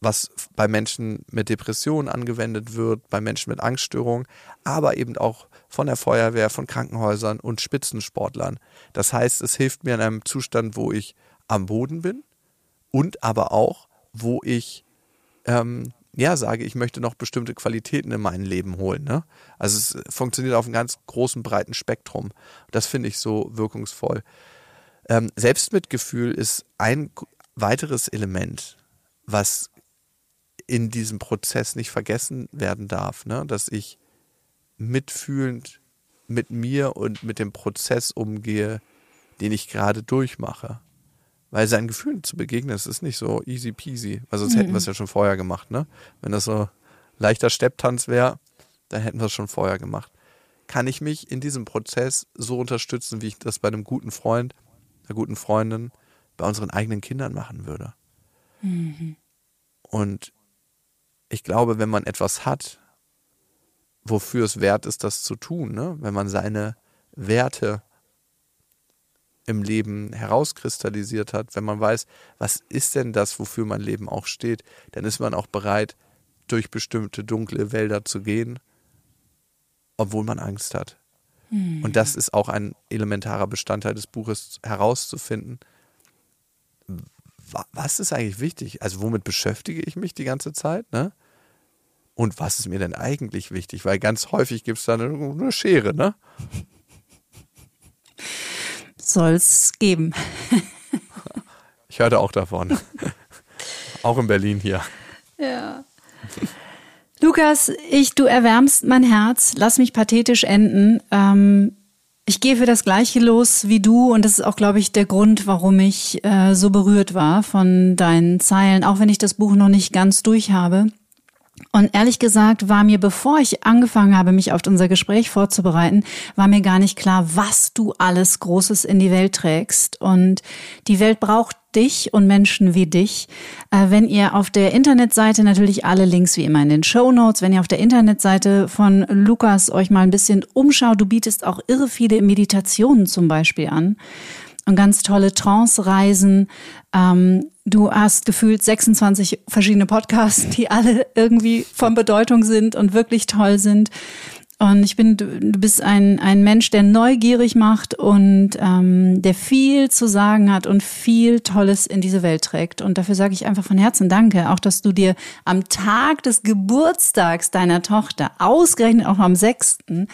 was bei Menschen mit Depressionen angewendet wird, bei Menschen mit Angststörungen, aber eben auch von der Feuerwehr, von Krankenhäusern und Spitzensportlern. Das heißt, es hilft mir in einem Zustand, wo ich am Boden bin und aber auch, wo ich ähm, ja sage, ich möchte noch bestimmte Qualitäten in mein Leben holen. Ne? Also es funktioniert auf einem ganz großen, breiten Spektrum. Das finde ich so wirkungsvoll. Ähm, Selbstmitgefühl ist ein weiteres Element, was in diesem Prozess nicht vergessen werden darf, ne? Dass ich mitfühlend mit mir und mit dem Prozess umgehe, den ich gerade durchmache. Weil seinen Gefühlen zu begegnen, das ist nicht so easy peasy, weil sonst mhm. hätten wir es ja schon vorher gemacht. Ne? Wenn das so leichter Stepptanz wäre, dann hätten wir es schon vorher gemacht. Kann ich mich in diesem Prozess so unterstützen, wie ich das bei einem guten Freund, einer guten Freundin, bei unseren eigenen Kindern machen würde? Mhm. Und ich glaube, wenn man etwas hat, wofür es wert ist, das zu tun, ne? Wenn man seine Werte im Leben herauskristallisiert hat, wenn man weiß, was ist denn das, wofür mein Leben auch steht, dann ist man auch bereit, durch bestimmte dunkle Wälder zu gehen, obwohl man Angst hat. Mhm. Und das ist auch ein elementarer Bestandteil des Buches, herauszufinden, was ist eigentlich wichtig? Also womit beschäftige ich mich die ganze Zeit, ne? Und was ist mir denn eigentlich wichtig? Weil ganz häufig gibt es da eine, eine Schere, ne? Soll's geben. Ich hörte auch davon. Auch in Berlin hier. Ja. Lukas, ich, du erwärmst mein Herz. Lass mich pathetisch enden. Ähm, ich gehe für das Gleiche los wie du. Und das ist auch, glaube ich, der Grund, warum ich äh, so berührt war von deinen Zeilen. Auch wenn ich das Buch noch nicht ganz durch habe. Und ehrlich gesagt war mir, bevor ich angefangen habe, mich auf unser Gespräch vorzubereiten, war mir gar nicht klar, was du alles Großes in die Welt trägst. Und die Welt braucht dich und Menschen wie dich. Äh, wenn ihr auf der Internetseite, natürlich alle Links wie immer in den Shownotes, wenn ihr auf der Internetseite von Lukas euch mal ein bisschen umschaut, du bietest auch irre viele Meditationen zum Beispiel an. Und ganz tolle Trance-Reisen. Ähm, du hast gefühlt sechsundzwanzig verschiedene Podcasts, die alle irgendwie von Bedeutung sind und wirklich toll sind. Und ich bin, du bist ein, ein Mensch, der neugierig macht und ähm, der viel zu sagen hat und viel Tolles in diese Welt trägt. Und dafür sage ich einfach von Herzen Danke. Auch, dass du dir am Tag des Geburtstags deiner Tochter, ausgerechnet auch am sechsten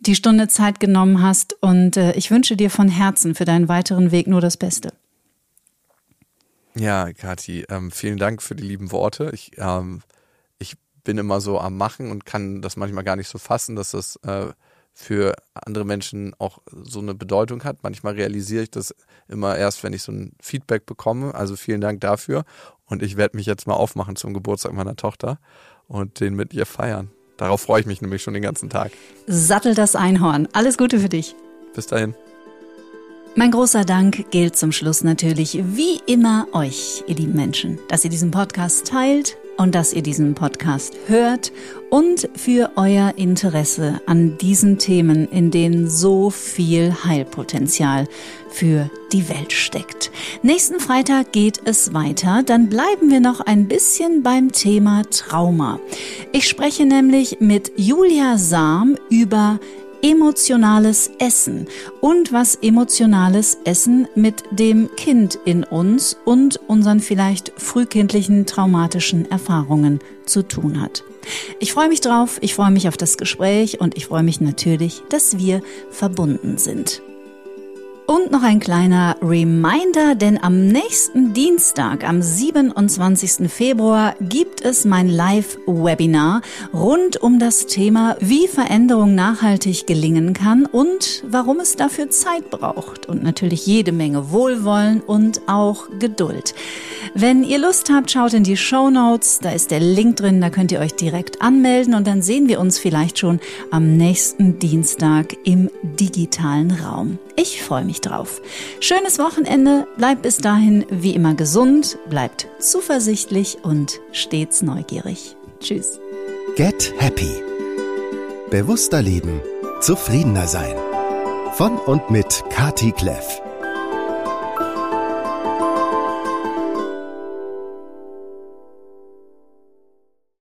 die Stunde Zeit genommen hast, und äh, ich wünsche dir von Herzen für deinen weiteren Weg nur das Beste. Ja, Kathi, ähm, vielen Dank für die lieben Worte. Ich, ähm, ich bin immer so am Machen und kann das manchmal gar nicht so fassen, dass das äh, für andere Menschen auch so eine Bedeutung hat. Manchmal realisiere ich das immer erst, wenn ich so ein Feedback bekomme. Also vielen Dank dafür, und ich werde mich jetzt mal aufmachen zum Geburtstag meiner Tochter und den mit ihr feiern. Darauf freue ich mich nämlich schon den ganzen Tag. Sattel das Einhorn. Alles Gute für dich. Bis dahin. Mein großer Dank gilt zum Schluss natürlich wie immer euch, ihr lieben Menschen, dass ihr diesen Podcast teilt und dass ihr diesen Podcast hört, und für euer Interesse an diesen Themen, in denen so viel Heilpotenzial für die Welt steckt. Nächsten Freitag geht es weiter, dann bleiben wir noch ein bisschen beim Thema Trauma. Ich spreche nämlich mit Julia Sam über emotionales Essen und was emotionales Essen mit dem Kind in uns und unseren vielleicht frühkindlichen traumatischen Erfahrungen zu tun hat. Ich freue mich drauf, ich freue mich auf das Gespräch und ich freue mich natürlich, dass wir verbunden sind. Und noch ein kleiner Reminder, denn am nächsten Dienstag, am siebenundzwanzigsten Februar, gibt es mein Live-Webinar rund um das Thema, wie Veränderung nachhaltig gelingen kann und warum es dafür Zeit braucht. Und natürlich jede Menge Wohlwollen und auch Geduld. Wenn ihr Lust habt, schaut in die Shownotes, da ist der Link drin, da könnt ihr euch direkt anmelden und dann sehen wir uns vielleicht schon am nächsten Dienstag im digitalen Raum. Ich freue mich drauf. Schönes Wochenende, bleibt bis dahin wie immer gesund, bleibt zuversichtlich und stets neugierig. Tschüss. Get Happy. Bewusster leben, zufriedener sein. Von und mit Kathy Kleff.